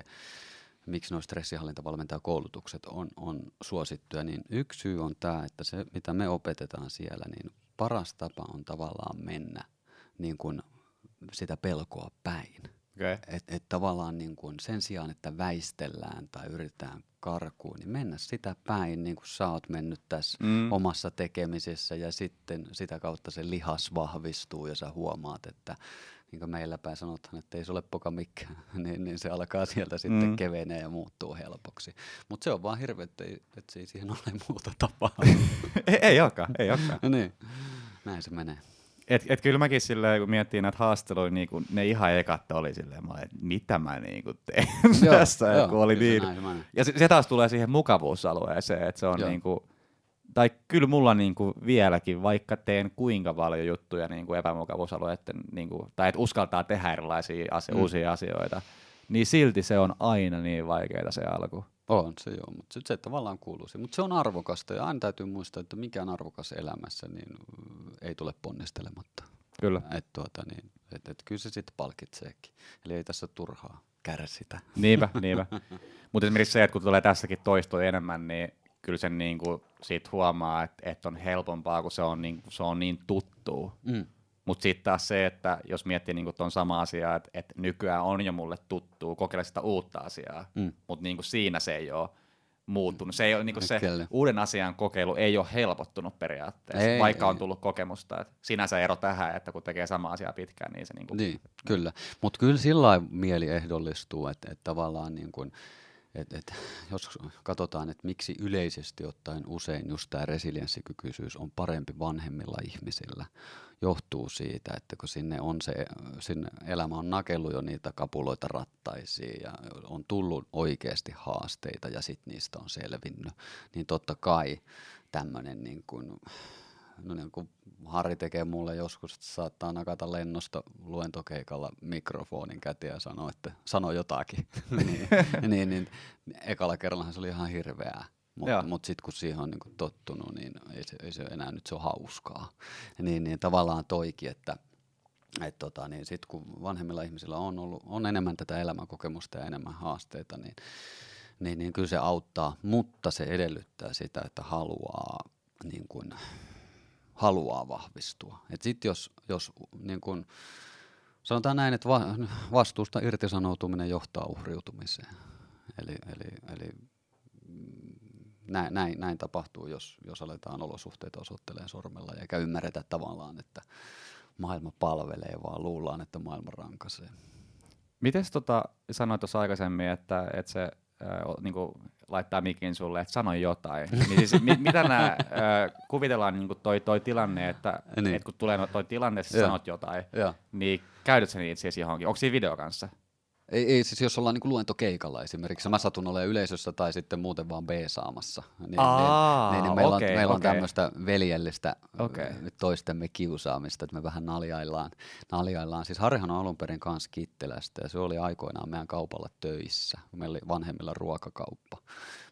miksi nuo stressinhallintavalmentajakoulutukset on, on suosittuja, niin yksi syy on tämä, että se mitä me opetetaan siellä, niin paras tapa on tavallaan mennä niin kuin sitä pelkoa päin. Okay. Että et tavallaan niin kuin sen sijaan, että väistellään tai yritetään karkuun, niin mennä sitä päin, niin kuin sä oot mennyt tässä mm. omassa tekemisessä ja sitten sitä kautta se lihas vahvistuu ja sä huomaat, että niin kuin meillä päin sanotaan, että ei se ole poka mikään, niin, niin se alkaa sieltä sitten mm. kevenee ja muuttuu helpoksi. Mutta se on vaan hirveä, että ei et siihen ole muuta tapaa. ei, ei olekaan, ei olekaan. No niin, näin se menee. Et, et kyllä mäkin silleen, kun miettii näitä haasteluja, niin kun ne ihan ekat oli silleen, että mitä mä niin kun teen joo, tässä, joo, kun oli niin. Näin, ja se, se taas tulee siihen mukavuusalueeseen, että se on niin kun, tai kyllä mulla niin kun vieläkin, vaikka teen kuinka paljon juttuja niin kun epämukavuusalueiden, niin kun, tai et uskaltaa tehdä erilaisia asio- mm. uusia asioita, niin silti se on aina niin vaikeaa se alku. On se joo, mutta se tavallaan kuuluu siihen. Mutta se on arvokasta ja aina täytyy muistaa, että mikään arvokas elämässä niin ei tule ponnistelematta. Kyllä. Että tuota, niin, et, et kyllä se sitten palkitseekin. Eli ei tässä turhaa kärsitä. Niinpä, niinpä. Mutta esimerkiksi se, että kun tulee tässäkin toistoa enemmän, niin kyllä sen niinku siitä huomaa, että et on helpompaa, kun se on niin, se on niin tuttuu. Mm. Mutta sitten taas se, että jos miettii niinku tuon sama asia, että et nykyään on jo mulle tuttuu, kokeilla sitä uutta asiaa, mm. mutta niinku siinä se ei ole muuttunut. Se, ei ole, niinku se uuden asian kokeilu ei ole helpottunut periaatteessa, ei, vaikka ei. On tullut kokemusta. Et sinänsä ero tähän, että kun tekee sama asiaa pitkään, niin se... Niinku... Niin, kyllä, mutta kyllä sillä lailla mieli ehdollistuu, että et tavallaan... Niinku Et, et, jos katsotaan, että miksi yleisesti ottaen usein just tämä resilienssikykyisyys on parempi vanhemmilla ihmisillä, johtuu siitä, että kun sinne, on se, sinne elämä on nakellut jo niitä kapuloita rattaisiin ja on tullut oikeasti haasteita ja sitten niistä on selvinnyt, niin totta kai tämmöinen niin kuin... No niin kuin Harri tekee mulle joskus, että saattaa nakata lennosta luentokeikalla mikrofonin käteen ja sanoa, että sano jotakin. niin, niin, niin, ekalla kerrallahan se oli ihan hirveää, mutta mut sitten kun siihen on niin kuin tottunut, niin ei se, ei se enää nyt se ole hauskaa. Niin, niin tavallaan toikin, että et tota, niin sitten kun vanhemmilla ihmisillä on, ollut, on enemmän tätä elämänkokemusta ja enemmän haasteita, niin... niin, niin kyllä se auttaa, mutta se edellyttää sitä, että haluaa, niin kuin, haluaa vahvistua. Et sit jos, jos niin kuin, sanotaan näin, että va- vastuusta irtisanoutuminen johtaa uhriutumiseen. Eli, eli, eli näin, näin, näin tapahtuu, jos, jos aletaan olosuhteita osoitteleen sormella eikä ymmärretä tavallaan, että maailma palvelee, vaan luullaan, että maailma rankaisee. Mites tota, sanoit tuossa aikaisemmin, että, että se ää, niinku, laittaa mikin sulle, että sano jotain. Niin siis, mi, mitä nää, ää, kuvitellaan niinku toi, toi tilanne, että niin. Et kun tulee toi tilanne, sä sanot jotain, ja. Niin käydyt sen itse asiassa johonkin. Onko siinä video kanssa? Ei, ei siis jos ollaan niinku luentokeikalla esimerkiksi, mä satun olemaan yleisössä tai sitten muuten vaan B-saamassa, niin, Aa, niin, niin meillä okay, on, meillä okay. on tämmöistä veljellistä okay. toistemme kiusaamista, että me vähän naljaillaan. naljaillaan. Siis Harrihan on alun perin kanssa Kittilästä ja se oli aikoinaan meidän kaupalla töissä, meillä oli vanhemmilla ruokakauppa.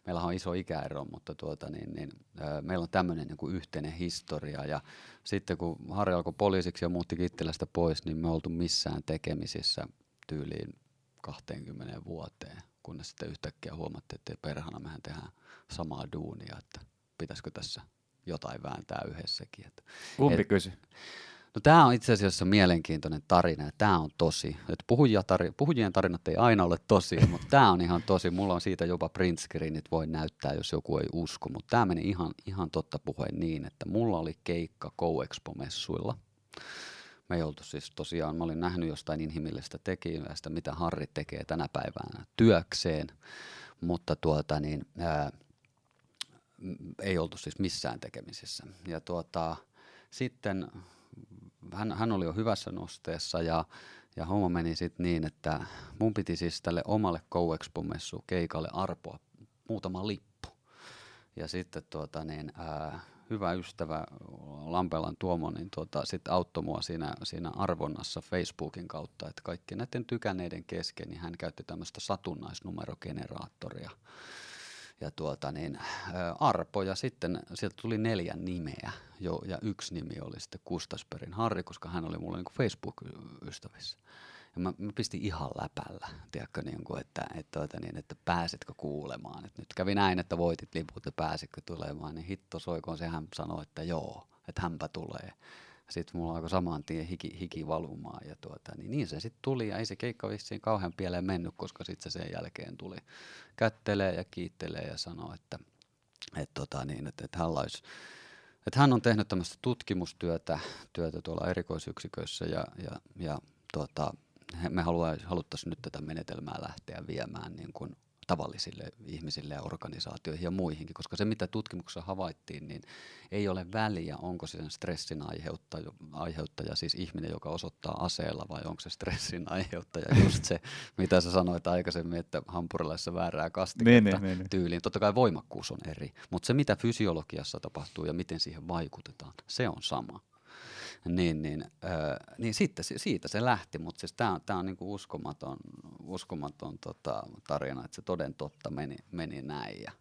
Meillä on iso ikäero, mutta tuota, niin, niin, äh, meillä on tämmöinen niin kuin yhteinen historia ja sitten kun Harri alkoi poliisiksi ja muutti Kittilästä pois, niin me oltu missään tekemisissä tyyliin kahteenkymmeneen vuoteen, kunnes sitten yhtäkkiä huomattiin, että perhana mehän tehdään samaa duunia, että pitäisikö tässä jotain vääntää yhdessäkin. Että kumpi et, kysy? No tämä on itse asiassa mielenkiintoinen tarina ja tämä on tosi. Et puhujia tari, puhujien tarinat ei aina ole tosia, mutta tämä on ihan tosi. Mulla on siitä jopa print screenit, voi näyttää, jos joku ei usko, mutta tämä meni ihan, ihan totta puheen niin, että mulla oli keikka Go-Expo-messuilla. Mä ei oltu siis tosiaan, mä olin nähnyt jostain inhimillistä tekijästä, mitä Harri tekee tänä päivänä työkseen, mutta tuota niin, ää, ei oltu siis missään tekemisissä. Ja tuota, sitten hän, hän oli jo hyvässä nosteessa ja, ja homma meni sitten niin, että mun piti siis tälle omalle Go-Expo-messu keikalle arpoa muutama lippu. Ja sitten tuota niin... Ää, hyvä ystävä Lampelan Tuomo niin tuota, sit auttoi mua siinä, siinä arvonnassa Facebookin kautta, että kaikki näiden tykänneiden kesken niin hän käytti tämmöistä satunnaisnumerogeneraattoria ja tuota, niin, ä, arpo ja sitten sieltä tuli neljä nimeä jo, ja yksi nimi oli sitten Kustaa Pertin Harri, koska hän oli mulle niinku Facebook-ystävissä. Ja mä, mä pistin ihan läpällä, tiedätkö, niin kuin, että, että, tuota, niin, että pääsitkö kuulemaan. Et nyt kävi näin, että voitit liput ja pääsitkö tulemaan, niin hitto soikoon se hän sanoi, että joo, että hänpä tulee. Sitten mulla alkoi saman tien hiki, hiki valumaan ja tuota, niin, niin se sitten tuli ja ei se keikka vissiin kauhean pieleen mennyt, koska sitten se sen jälkeen tuli kättelee ja kiittelee ja sanoi, että, että, tuota, niin, että, että hän olisi... Että hän on tehnyt tämmöistä tutkimustyötä työtä tuolla erikoisyksiköissä ja, ja, ja tuota... Me haluttaisiin nyt tätä menetelmää lähteä viemään niin kuin tavallisille ihmisille ja organisaatioihin ja muihinkin, koska se mitä tutkimuksessa havaittiin, niin ei ole väliä, onko se stressin aiheuttaja, aiheuttaja, siis ihminen, joka osoittaa aseella, vai onko se stressin aiheuttaja, just se, mitä sä sanoit aikaisemmin, että hampurilaisessa väärää kastiketta ne, ne, ne. Tyyliin. Totta kai voimakkuus on eri, mutta se mitä fysiologiassa tapahtuu ja miten siihen vaikutetaan, se on sama. Niin, niin, öö, niin siitä, siitä se lähti, mutta siis tämä on, on niinku uskomaton, uskomaton tota, tarina, että se toden totta meni, meni näin. Ja,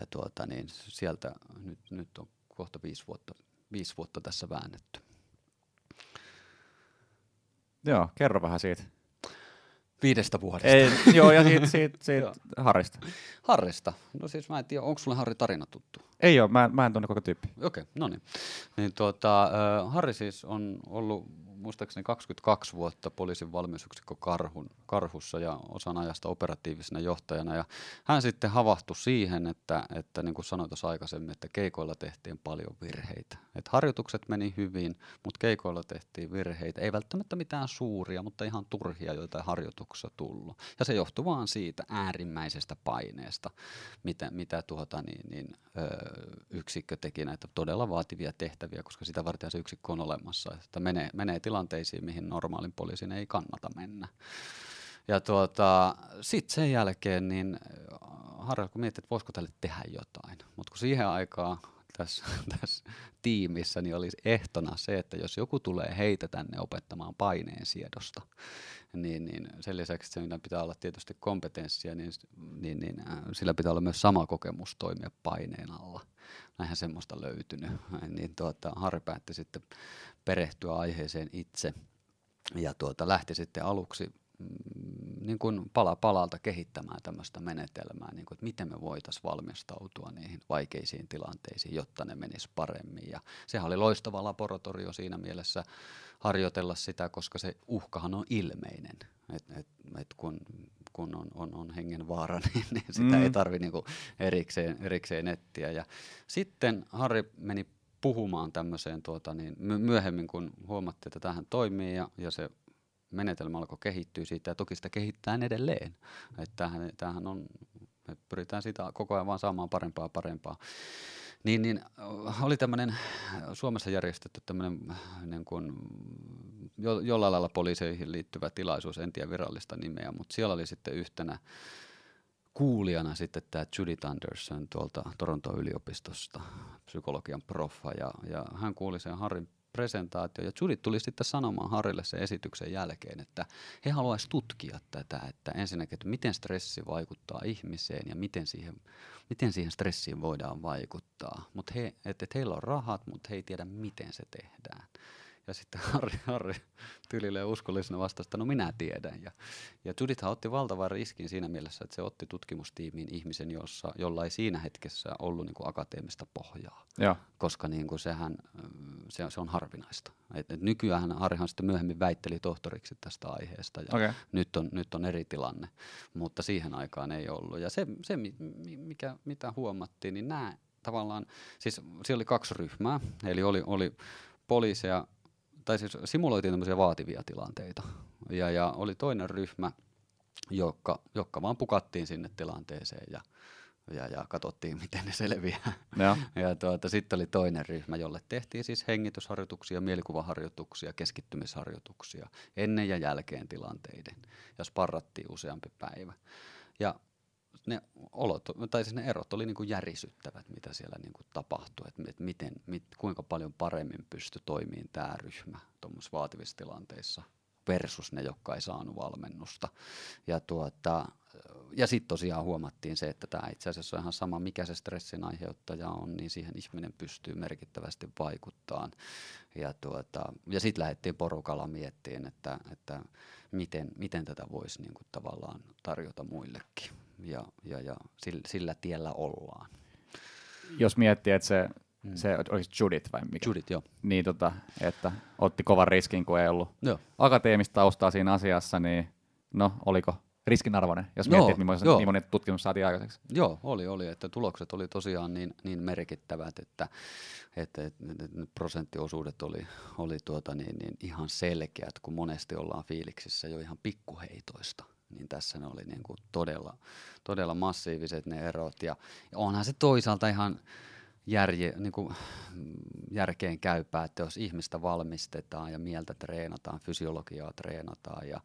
ja tuota, niin sieltä nyt, nyt on kohta viisi vuotta, viisi vuotta tässä väännetty. Joo, kerro vähän siitä. Viidestä vuodesta. Ei, joo, ja siitä, siitä, siitä Harrista. Harrista. No siis mä en tiedä, onko sulle Harri tarina tuttu? Ei ole, mä, mä en tunne koko tyyppi. Okei, no niin. niin tuota, äh, Harri siis on ollut muistaakseni kaksikymmentäkaksi vuotta poliisin valmiusyksikkö Karhun, Karhussa ja osan ajasta operatiivisena johtajana. Ja hän sitten havahtui siihen, että, että niin kuin sanoin tuossa aikaisemmin, että keikoilla tehtiin paljon virheitä. Et harjoitukset meni hyvin, mutta keikoilla tehtiin virheitä. Ei välttämättä mitään suuria, mutta ihan turhia, joita ei harjoituksessa tullut. Ja se johtui vaan siitä äärimmäisestä paineesta, mitä, mitä tuota, niin, niin, öö, yksikkö teki näitä todella vaativia tehtäviä, koska sitä varten se yksikkö on olemassa, että menee, menee tilanteisiin, mihin normaalin poliisin ei kannata mennä. Ja tuota, sitten sen jälkeen niin Harri kun mietti, että voisiko tälle tehdä jotain, mutta kun siihen aikaan tässä, tässä tiimissä niin oli ehtona se, että jos joku tulee heitä tänne opettamaan paineen siedosta, niin, niin sen lisäksi sillä pitää olla tietysti kompetenssia, niin, niin, niin sillä pitää olla myös sama kokemus toimia paineen alla. Näinhän semmoista löytynyt, niin tuota, Harri päätti sitten perehtyä aiheeseen itse ja tuota, lähti sitten aluksi niin kuin pala palalta kehittämään tämmöistä menetelmää, niin kuin, että miten me voitaisiin valmistautua niihin vaikeisiin tilanteisiin, jotta ne menis paremmin. Ja sehän oli loistava laboratorio siinä mielessä harjoitella sitä, koska se uhkahan on ilmeinen, että et, et kun, kun on, on, on hengen vaara, niin, niin sitä mm. ei tarvitse niin kuin erikseen, erikseen etsiä. Ja sitten Harri meni puhumaan tämmöiseen tuota, niin myöhemmin, kun huomattiin, että tämähän toimii ja, ja se menetelmä alkoi kehittyä siitä ja toki sitä kehittää edelleen. Että tämähän, tämähän on, me pyritään sitä koko ajan vaan saamaan parempaa ja parempaa. Niin, niin oli tämmöinen Suomessa järjestetty tämmöinen niin kuin jo, jollain lailla poliiseihin liittyvä tilaisuus, en tiedä virallista nimeä, mutta siellä oli sitten yhtenä kuulijana sitten tämä Judith Anderson tuolta Toronton yliopistosta, psykologian proffa, ja, ja hän kuuli sen Harrin presentaatio, ja Judith tuli sitten sanomaan Harrille sen esityksen jälkeen, että he haluaisivat tutkia tätä, että ensinnäkin, että miten stressi vaikuttaa ihmiseen ja miten siihen, miten siihen stressiin voidaan vaikuttaa, mutta he, että et heillä on rahat, mutta he ei tiedä, miten se tehdään. Ja sitten Harri, Harri tyylilleen uskollisena vastasi, että no minä tiedän. Ja, ja Judithhan otti valtavan riskin siinä mielessä, että se otti tutkimustiimiin ihmisen, jossa, jolla ei siinä hetkessä ollut niin kuin akateemista pohjaa. Ja. Koska niin kuin sehän, se, se on harvinaista. Et, et nykyään Harrihan sitten myöhemmin väitteli tohtoriksi tästä aiheesta ja okay. nyt, on, nyt on eri tilanne, mutta siihen aikaan ei ollut. Ja se, se mikä, mitä huomattiin, niin nämä tavallaan, siis siellä oli kaksi ryhmää, eli oli, oli poliiseja, tai siis simuloitiin tämmöisiä vaativia tilanteita, ja, ja oli toinen ryhmä, joka, joka vaan pukattiin sinne tilanteeseen ja, ja, ja katsottiin, miten ne selviää. Ja, ja tuota, sitten oli toinen ryhmä, jolle tehtiin siis hengitysharjoituksia, mielikuvaharjoituksia, keskittymisharjoituksia ennen ja jälkeen tilanteiden, ja sparrattiin useampi päivä. Ja ne olot, tai siis ne erot oli niin kuin järisyttävät, mitä siellä niin kuin tapahtui, että miten, mit, kuinka paljon paremmin pystyi toimimaan tämä ryhmä tuommoisissa vaativissa tilanteissa versus ne, jotka ei saanut valmennusta. Ja, tuota, ja sitten tosiaan huomattiin se, että tämä itse asiassa on ihan sama, mikä se stressin aiheuttaja on, niin siihen ihminen pystyy merkittävästi vaikuttamaan. Ja, tuota, ja sitten lähdettiin porukalla miettimään, että, että miten, miten tätä voisi niin kuin tavallaan tarjota muillekin. Ja, ja, ja sillä, sillä tiellä ollaan. Jos miettii, että se, mm. se olisi Judith vai mikä? Judith, joo. Niin, tota, että otti kovan riskin, kun ei ollut joo. akateemista taustaa siinä asiassa, niin no, oliko riskinarvoinen, jos miettii, että millainen, millainen tutkimus saatiin aikaiseksi? Joo, oli, oli, että tulokset oli tosiaan niin, niin merkittävät, että, että, että, että prosenttiosuudet oli, oli tuota niin, niin ihan selkeät, kun monesti ollaan fiiliksissä jo ihan pikkuheitoista. Niin tässä ne oli niin kuin todella, todella massiiviset ne erot, ja onhan se toisaalta ihan järje, niin kuin järkeen käypää, että jos ihmistä valmistetaan ja mieltä treenataan, fysiologiaa treenataan ja,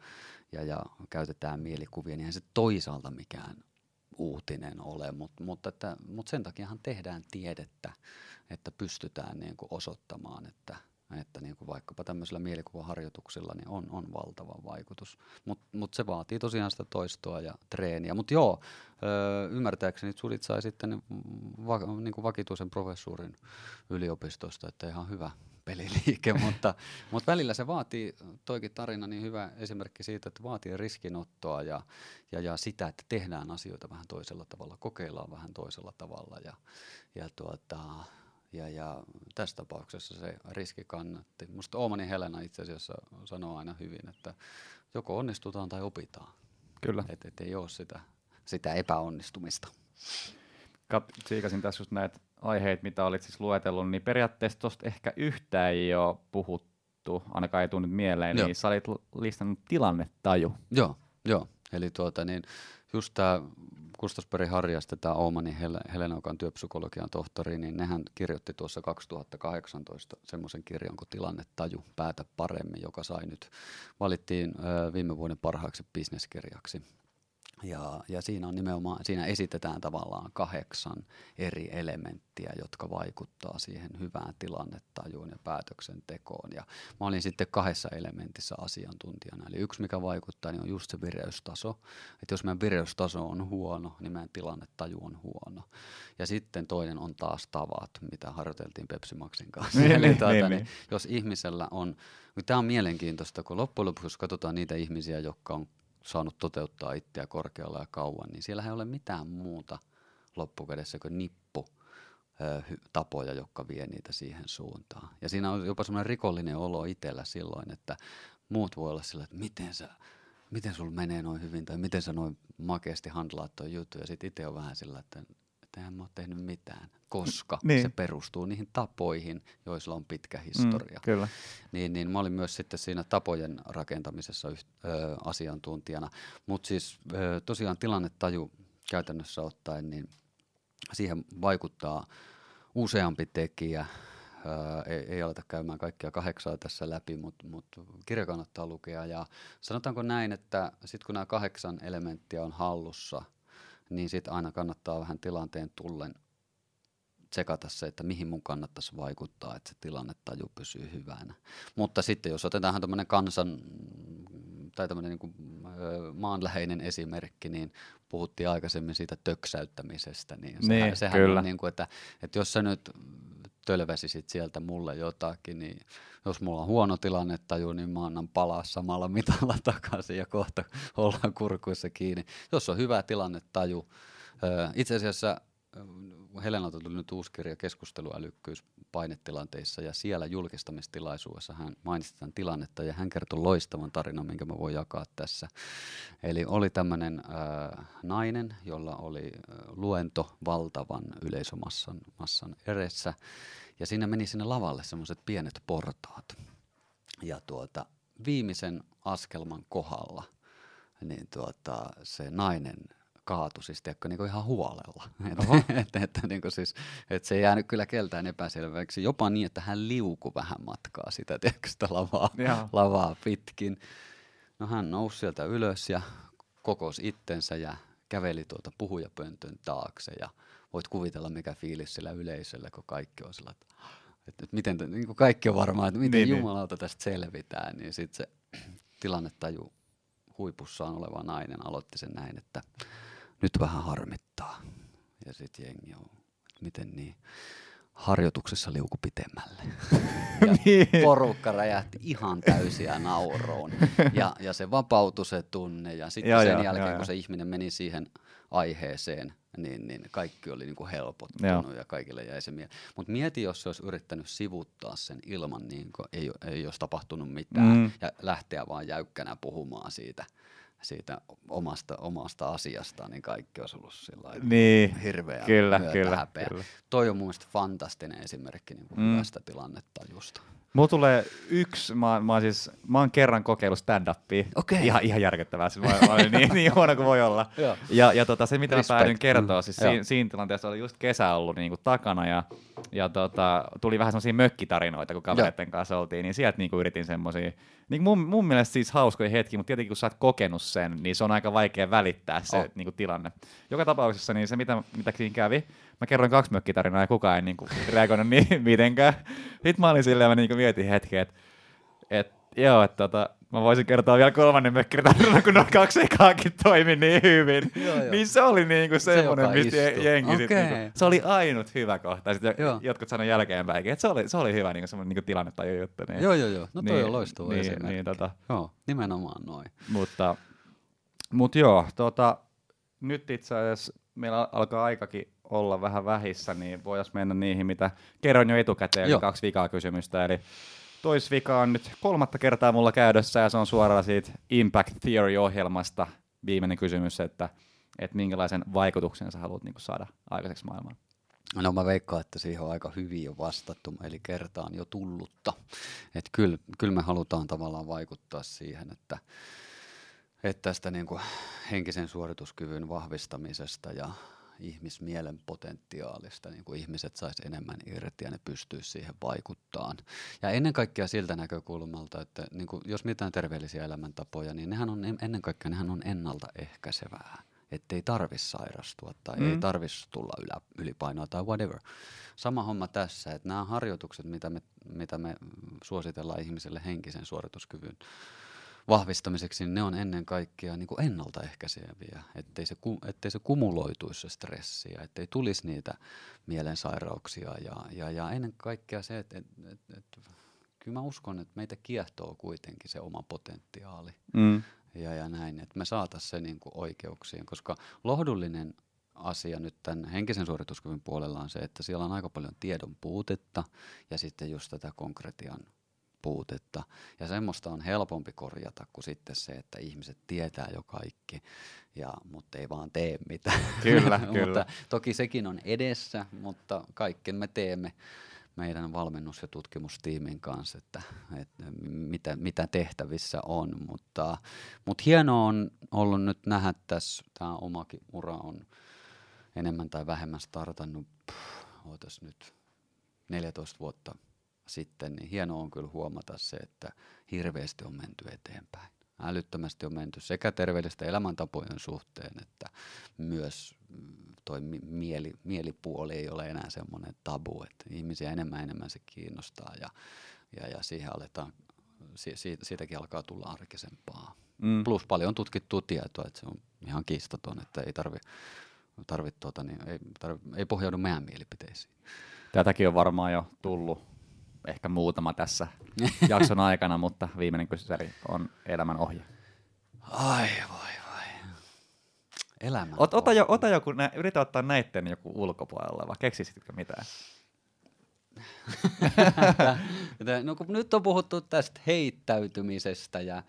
ja, ja käytetään mielikuvia, niin eihän se toisaalta mikään uutinen ole, mutta, mutta, että, mutta sen takiahan tehdään tiedettä, että pystytään niin kuin osoittamaan, että että niin kuin vaikkapa tämmöisillä mielikuvaharjoituksilla niin on, on valtava vaikutus. Mutta mut se vaatii tosiaan sitä toistoa ja treeniä. Mutta joo, öö, ymmärtääkseni Judith sai sitten va, niin kuin vakituisen professuurin yliopistosta, että ihan hyvä peliliike. mutta mut välillä se vaatii, toikin tarina, niin hyvä esimerkki siitä, että vaatii riskinottoa ja, ja, ja sitä, että tehdään asioita vähän toisella tavalla, kokeillaan vähän toisella tavalla ja, ja tuota... Ja, ja tässä tapauksessa se riski kannatti. Musta Oomani Helena itse asiassa sanoo aina hyvin, että joko onnistutaan tai opitaan. Kyllä. Että et ei ole sitä, sitä epäonnistumista. Kat- siikasin tässä just näitä aiheita, mitä olit siis luetellut, niin periaatteessa tuosta ehkä yhtään ei ole puhuttu, ainakaan ei tule nyt mieleen, joo. Niin sä olit listannut tilannetaju. Joo, joo. Eli tuota niin, just tämä Kustaa Pertti Harri ja tämä Oomani Helena, joka on työpsykologian tohtori, niin nehän kirjoitti tuossa kaksituhattakahdeksantoista semmoisen kirjan kuin Tilannetaju, päätä paremmin, joka sai nyt, valittiin ö, viime vuoden parhaaksi bisneskirjaksi. Ja, ja siinä, on nimenomaan, siinä esitetään tavallaan kahdeksan eri elementtiä, jotka vaikuttaa siihen hyvään tilannetajuun ja päätöksentekoon. Ja mä olin sitten kahdessa elementissä asiantuntijana. Eli yksi, mikä vaikuttaa, niin on just se vireystaso. Että jos meidän vireystaso on huono, niin meidän tilannetaju on huono. Ja sitten toinen on taas tavat, mitä harjoiteltiin Pepsi Maxin kanssa. Eli tuota, niin, jos ihmisellä on... Tämä on mielenkiintoista, kun loppujen lopuksi katsotaan niitä ihmisiä, jotka on saanut toteuttaa itseä korkealla ja kauan, niin siellä ei ole mitään muuta loppukädessä kuin nippu ö, tapoja, jotka vie niitä siihen suuntaan. Ja siinä on jopa semmoinen rikollinen olo itsellä silloin, että muut voi olla sillä, että miten sä, miten sulla menee noin hyvin tai miten sä noin makeasti handlaat tuon jutun, ja sitten itse on vähän sillä, että eihän mä ole tehnyt mitään, koska niin. Se perustuu niihin tapoihin, joilla on pitkä historia. Mm, kyllä. Niin, niin mä olin myös sitten siinä tapojen rakentamisessa yht, ö, asiantuntijana, mutta siis ö, tosiaan tilannetaju käytännössä ottaen, niin siihen vaikuttaa useampi tekijä. Ö, ei, ei aleta käymään kaikkia kahdeksaa tässä läpi, mutta mut kirja kannattaa lukea. Ja sanotaanko näin, että sitten kun nämä kahdeksan elementtiä on hallussa, niin sitten aina kannattaa vähän tilanteen tullen tsekata se, että mihin mun kannattaisi vaikuttaa, että se tilannetaju pysyy hyvänä. Mutta sitten jos otetaan tämmöinen kansan tai tämmöinen niinku maanläheinen esimerkki, niin puhuttiin aikaisemmin siitä töksäyttämisestä, niin sehän, niin, sehän on niin kuin, että, että jos sä nyt tölväsisit sieltä mulle jotakin, niin jos mulla on huono tilannetaju, niin mä annan palaa samalla mitalla takaisin ja kohta ollaan kurkuissa kiinni. Jos on hyvä tilannetaju, itse asiassa Helenalta tuli nyt uusi kirja Keskusteluälykkyys painetilanteissa, ja siellä julkistamistilaisuudessa hän mainitsi tämän tilannetta ja hän kertoi loistavan tarinan, minkä mä voin jakaa tässä. Eli oli tämmöinen äh, nainen, jolla oli äh, luento valtavan yleisömassan massan edessä, ja siinä meni sinne lavalle semmoiset pienet portaat. Ja tuota, viimeisen askelman kohdalla niin tuota, se nainen kaatui siis niinku ihan huolella, että et, et, et, niinku siis, et se ei jäänyt kyllä keltään epäselväksi, jopa niin, että hän liukui vähän matkaa sitä, tiedätkö, sitä lavaa, lavaa pitkin. No hän nousi sieltä ylös ja kokosi itsensä ja käveli tuolta puhujapöntön taakse, ja voit kuvitella mikä fiilis sillä yleisöllä, kun kaikki on sillä, että et, et, miten, niinku kaikki on varmaan, että miten niin, jumalauta tästä selvitään, niin sitten se tilannetaju huipussaan oleva nainen aloitti sen näin, että nyt vähän harmittaa. Ja sit jengi on, miten niin, harjoituksessa liuku pitemmälle. Ja porukka räjähti ihan täysiä nauroon. Ja, ja se vapautui se tunne, ja sitten sen ja, jälkeen, ja, kun ja. se ihminen meni siihen aiheeseen, niin, niin kaikki oli niinku helpottunut ja. ja kaikille jäi se mieleen. Mutta mieti, jos se olisi yrittänyt sivuuttaa sen ilman, niin ei, ei olisi tapahtunut mitään, mm. ja lähteä vaan jäykkänä puhumaan siitä. siitä omasta, omasta asiastaan, niin kaikki olisi ollut sillain niin, hirveä kyllä, kyllä, häpeä. Kyllä. Toi on mun mielestä fantastinen esimerkki niin kuin mm. hyvästä tilannetajusta. Mulla tulee yksi, mä, mä, siis, mä oon kerran kokeillut stand-upia, okay. ihan, ihan järkyttävää, siis mä, mä olin niin, niin huono kuin voi olla. ja ja tota, se mitä Respect. mä päädyin kertoa, siis mm. siinä, siinä tilanteessa oli just kesä ollut niin kuin takana, ja, ja tota, tuli vähän semmosia mökkitarinoita, kun kavereiden kanssa oltiin, niin sieltä niin kuin yritin semmosia, niin mun, mun mielestä siis hauskoja hetki, mutta tietenkin kun sä oot kokenut sen, niin se on aika vaikea välittää se oh. niin kuin tilanne. Joka tapauksessa niin se mitä, mitä siinä kävi, mä kerroin kaksi mökkitarinaa ja kukaan ei niinku reagoinut niin mitenkään. Sitten mä olin silleen, mä niinku mietin hetken, että et, joo, että tota, mä voisin kertoa vielä kolmannen mökkitarinan, kun nuo kaksi ekaakin toimi niin hyvin. Joo, joo. Niin se oli niinku semmoinen, se, mistä istui. jengi okay. sitten. Niinku, se oli ainut hyvä kohta. Jo, jotkut sanoi jälkeenpäin, että se oli, se oli hyvä niinku, semmoinen niinku tilannetaju juttu. Niin, joo, joo, joo. No toi niin, on loistava niin, esimerkki. Niin, tota, joo, nimenomaan noin. Mutta mut joo, tota, nyt itse asiassa meillä alkaa aikakin olla vähän vähissä, niin voitaisiin mennä niihin, mitä kerroin jo etukäteen, eli kaksi vikaa kysymystä. Eli toisvika on nyt kolmatta kertaa mulla käydössä, ja se on suoraan siitä Impact Theory-ohjelmasta viimeinen kysymys, että, että minkälaisen vaikutuksen sä haluat niin kuin saada aikaiseksi maailmaan. No mä veikkaan, että siihen on aika hyvin jo vastattu, eli kertaan jo tullutta. Että kyllä, kyllä me halutaan tavallaan vaikuttaa siihen, että että tästä niin kuin henkisen suorituskyvyn vahvistamisesta ja ihmismielen potentiaalista niin kuin ihmiset sais enemmän irti ja ne pystyisi siihen vaikuttaan. Ja ennen kaikkea siltä näkökulmalta, että niin kuin jos mitään terveellisiä elämäntapoja, niin nehän on ennen kaikkea nehän on ennaltaehkäisevää. Että ei tarvitse sairastua tai mm. ei tarvitse tulla ylä, ylipainoa tai whatever. Sama homma tässä, että nämä harjoitukset, mitä me, mitä me suositellaan ihmisille henkisen suorituskyvyn vahvistamiseksi, niin ne on ennen kaikkea niin kuin ennaltaehkäiseviä, ettei se, ettei se kumuloituisi se stressiä, ettei tulisi niitä mielensairauksia ja, ja, ja ennen kaikkea se, että et, et, et, kyllä mä uskon, että meitä kiehtoo kuitenkin se oma potentiaali. Mm. ja, ja näin, että me saataisiin se niin kuin oikeuksiin, koska lohdullinen asia nyt tämän henkisen suorituskyvyn puolella on se, että siellä on aika paljon tiedon puutetta ja sitten just tätä konkretian puutetta. Ja semmoista on helpompi korjata kuin sitten se, että ihmiset tietää jo kaikki, ja, mutta ei vaan tee mitään. Kyllä, kyllä. Mutta toki sekin on edessä, mutta kaiken me teemme meidän valmennus- ja tutkimustiimin kanssa, että, että mitä, mitä tehtävissä on. Mutta, mutta hienoa on ollut nyt nähdä tässä, tämä omakin ura on enemmän tai vähemmän startannut, ootas nyt neljätoista vuotta sitten, niin hienoa on kyllä huomata se, että hirveästi on menty eteenpäin. Älyttömästi on menty sekä terveellisten elämäntapojen suhteen, että myös toi mieli, mielipuoli ei ole enää semmoinen tabu, että ihmisiä enemmän enemmän se kiinnostaa ja, ja, ja siihen aletaan, si, siitäkin alkaa tulla arkisempaa. Mm. Plus paljon on tutkittua tietoa, että se on ihan kiistaton, että ei tarvitse Tarvit, tuota, niin ei, tarvi, ei pohjaudu meidän mielipiteisiin. Tätäkin on varmaan jo tullut ehkä muutama tässä jakson aikana, mutta viimeinen kysymys on elämän ohje. Ai voi voi. Elämän Ot, ota, jo, ota joku, nä, yritä ottaa näitten joku ulkopuolella, vai keksisitkö mitään? No kun nyt on puhuttu tästä heittäytymisestä ja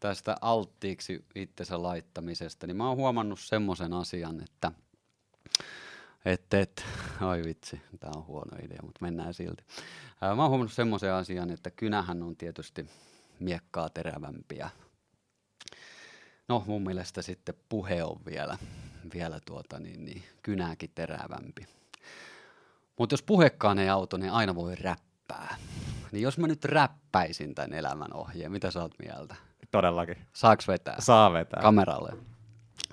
tästä alttiiksi itsensä laittamisesta, niin mä oon huomannut semmoisen asian, että et, et, ai vitsi, tää on huono idea, mutta mennään silti. Ää, mä oon huomannut semmoisen asian, että kynähän on tietysti miekkaa terävämpiä. No mun mielestä sitten puhe on vielä, vielä tuota, niin, niin, kynääkin terävämpi. Mutta jos puhekaan ei auto, niin aina voi räppää. Niin jos mä nyt räppäisin tän elämän ohjeen, mitä sä oot mieltä? Todellakin. Saaks vetää? Saa vetää. Kameralle.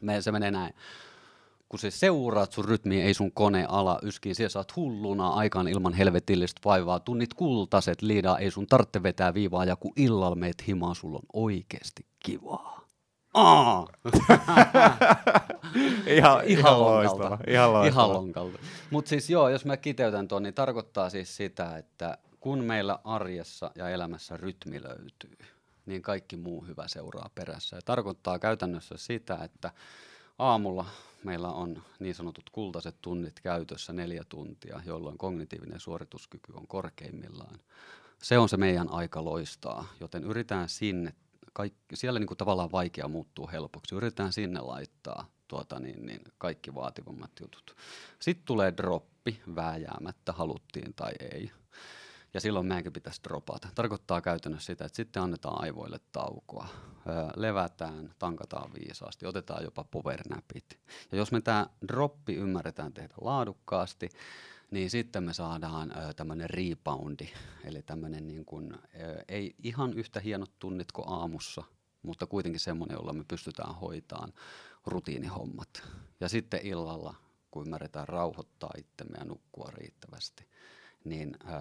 Me, se menee näin. Kun sä seuraat sun rytmiä, ei sun kone ala yskiin, siellä saat hulluna aikaan ilman helvetillistä vaivaa, tunnit kultaset liidaa, ei sun tarvitse vetää viivaa, ja kun illalla meet himaa, sulla on oikeesti kivaa. Aa! ihan, ihan loistava. Ihan loistava. Mut siis joo, jos mä kiteytän tuon, niin tarkoittaa siis sitä, että kun meillä arjessa ja elämässä rytmi löytyy, niin kaikki muu hyvä seuraa perässä. Ja tarkoittaa käytännössä sitä, että aamulla meillä on niin sanotut kultaiset tunnit käytössä neljä tuntia, jolloin kognitiivinen suorituskyky on korkeimmillaan. Se on se meidän aika loistaa, joten yritetään sinne, kaikki, siellä niin kuin tavallaan vaikea muuttuu helpoksi, yritetään sinne laittaa tuota niin, niin kaikki vaativammat jutut. Sitten tulee droppi vääjäämättä, haluttiin tai ei. Ja silloin meidänkin pitäisi dropata. Tarkoittaa käytännössä sitä, että sitten annetaan aivoille taukoa. Öö, levätään, tankataan viisaasti, otetaan jopa powernapit. Ja jos me tämä droppi ymmärretään tehdä laadukkaasti, niin sitten me saadaan öö, tämmöinen reboundi. Eli tämmöinen niin kuin, öö, ei ihan yhtä hienot tunnit kuin aamussa, mutta kuitenkin semmoinen, jolla me pystytään hoitamaan rutiinihommat. Ja sitten illalla, kun ymmärretään rauhoittaa itsemme ja nukkua riittävästi, niin öö,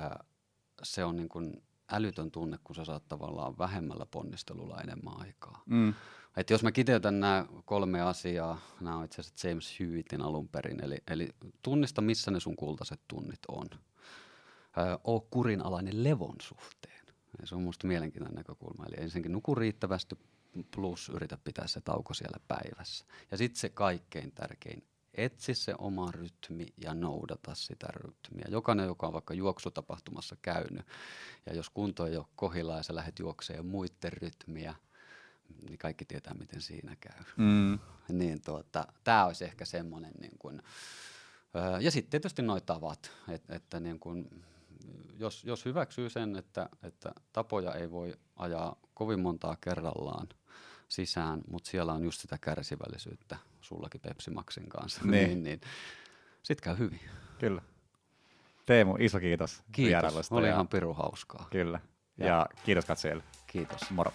se on niin kuin älytön tunne, kun sä saat tavallaan vähemmällä ponnistelulla enemmän aikaa. Mm. Et jos mä kiteytän nämä kolme asiaa, nämä on itse asiassa James Huytin alun perin, eli, eli tunnista, missä ne sun kultaiset tunnit on. Öö, oo kurinalainen levon suhteen. Ja se on musta mielenkiintoinen näkökulma, eli ensinnäkin nuku riittävästi plus yritä pitää se tauko siellä päivässä. Ja sitten se kaikkein tärkein. Etsi se oma rytmi ja noudata sitä rytmiä. Jokainen, joka on vaikka juoksutapahtumassa käynyt, ja jos kunto ei ole kohdillaan ja sä lähdet juoksemaan muiden rytmiä, niin kaikki tietää, miten siinä käy. Mm. Niin tuota, tää olisi ehkä semmoinen, niin kun, öö, ja sitten tietysti noi tavat, et, että niin kun, jos, jos hyväksyy sen, että, että tapoja ei voi ajaa kovin montaa kerrallaan sisään, mutta siellä on just sitä kärsivällisyyttä sullakin Pepsi Maxin kanssa, niin, niin, niin sit käy hyvin. Kyllä. Teemu, iso kiitos. Kiitos, oli ja ihan pirun hauskaa. Kyllä, ja, ja kiitos katsojille. Kiitos. Moro.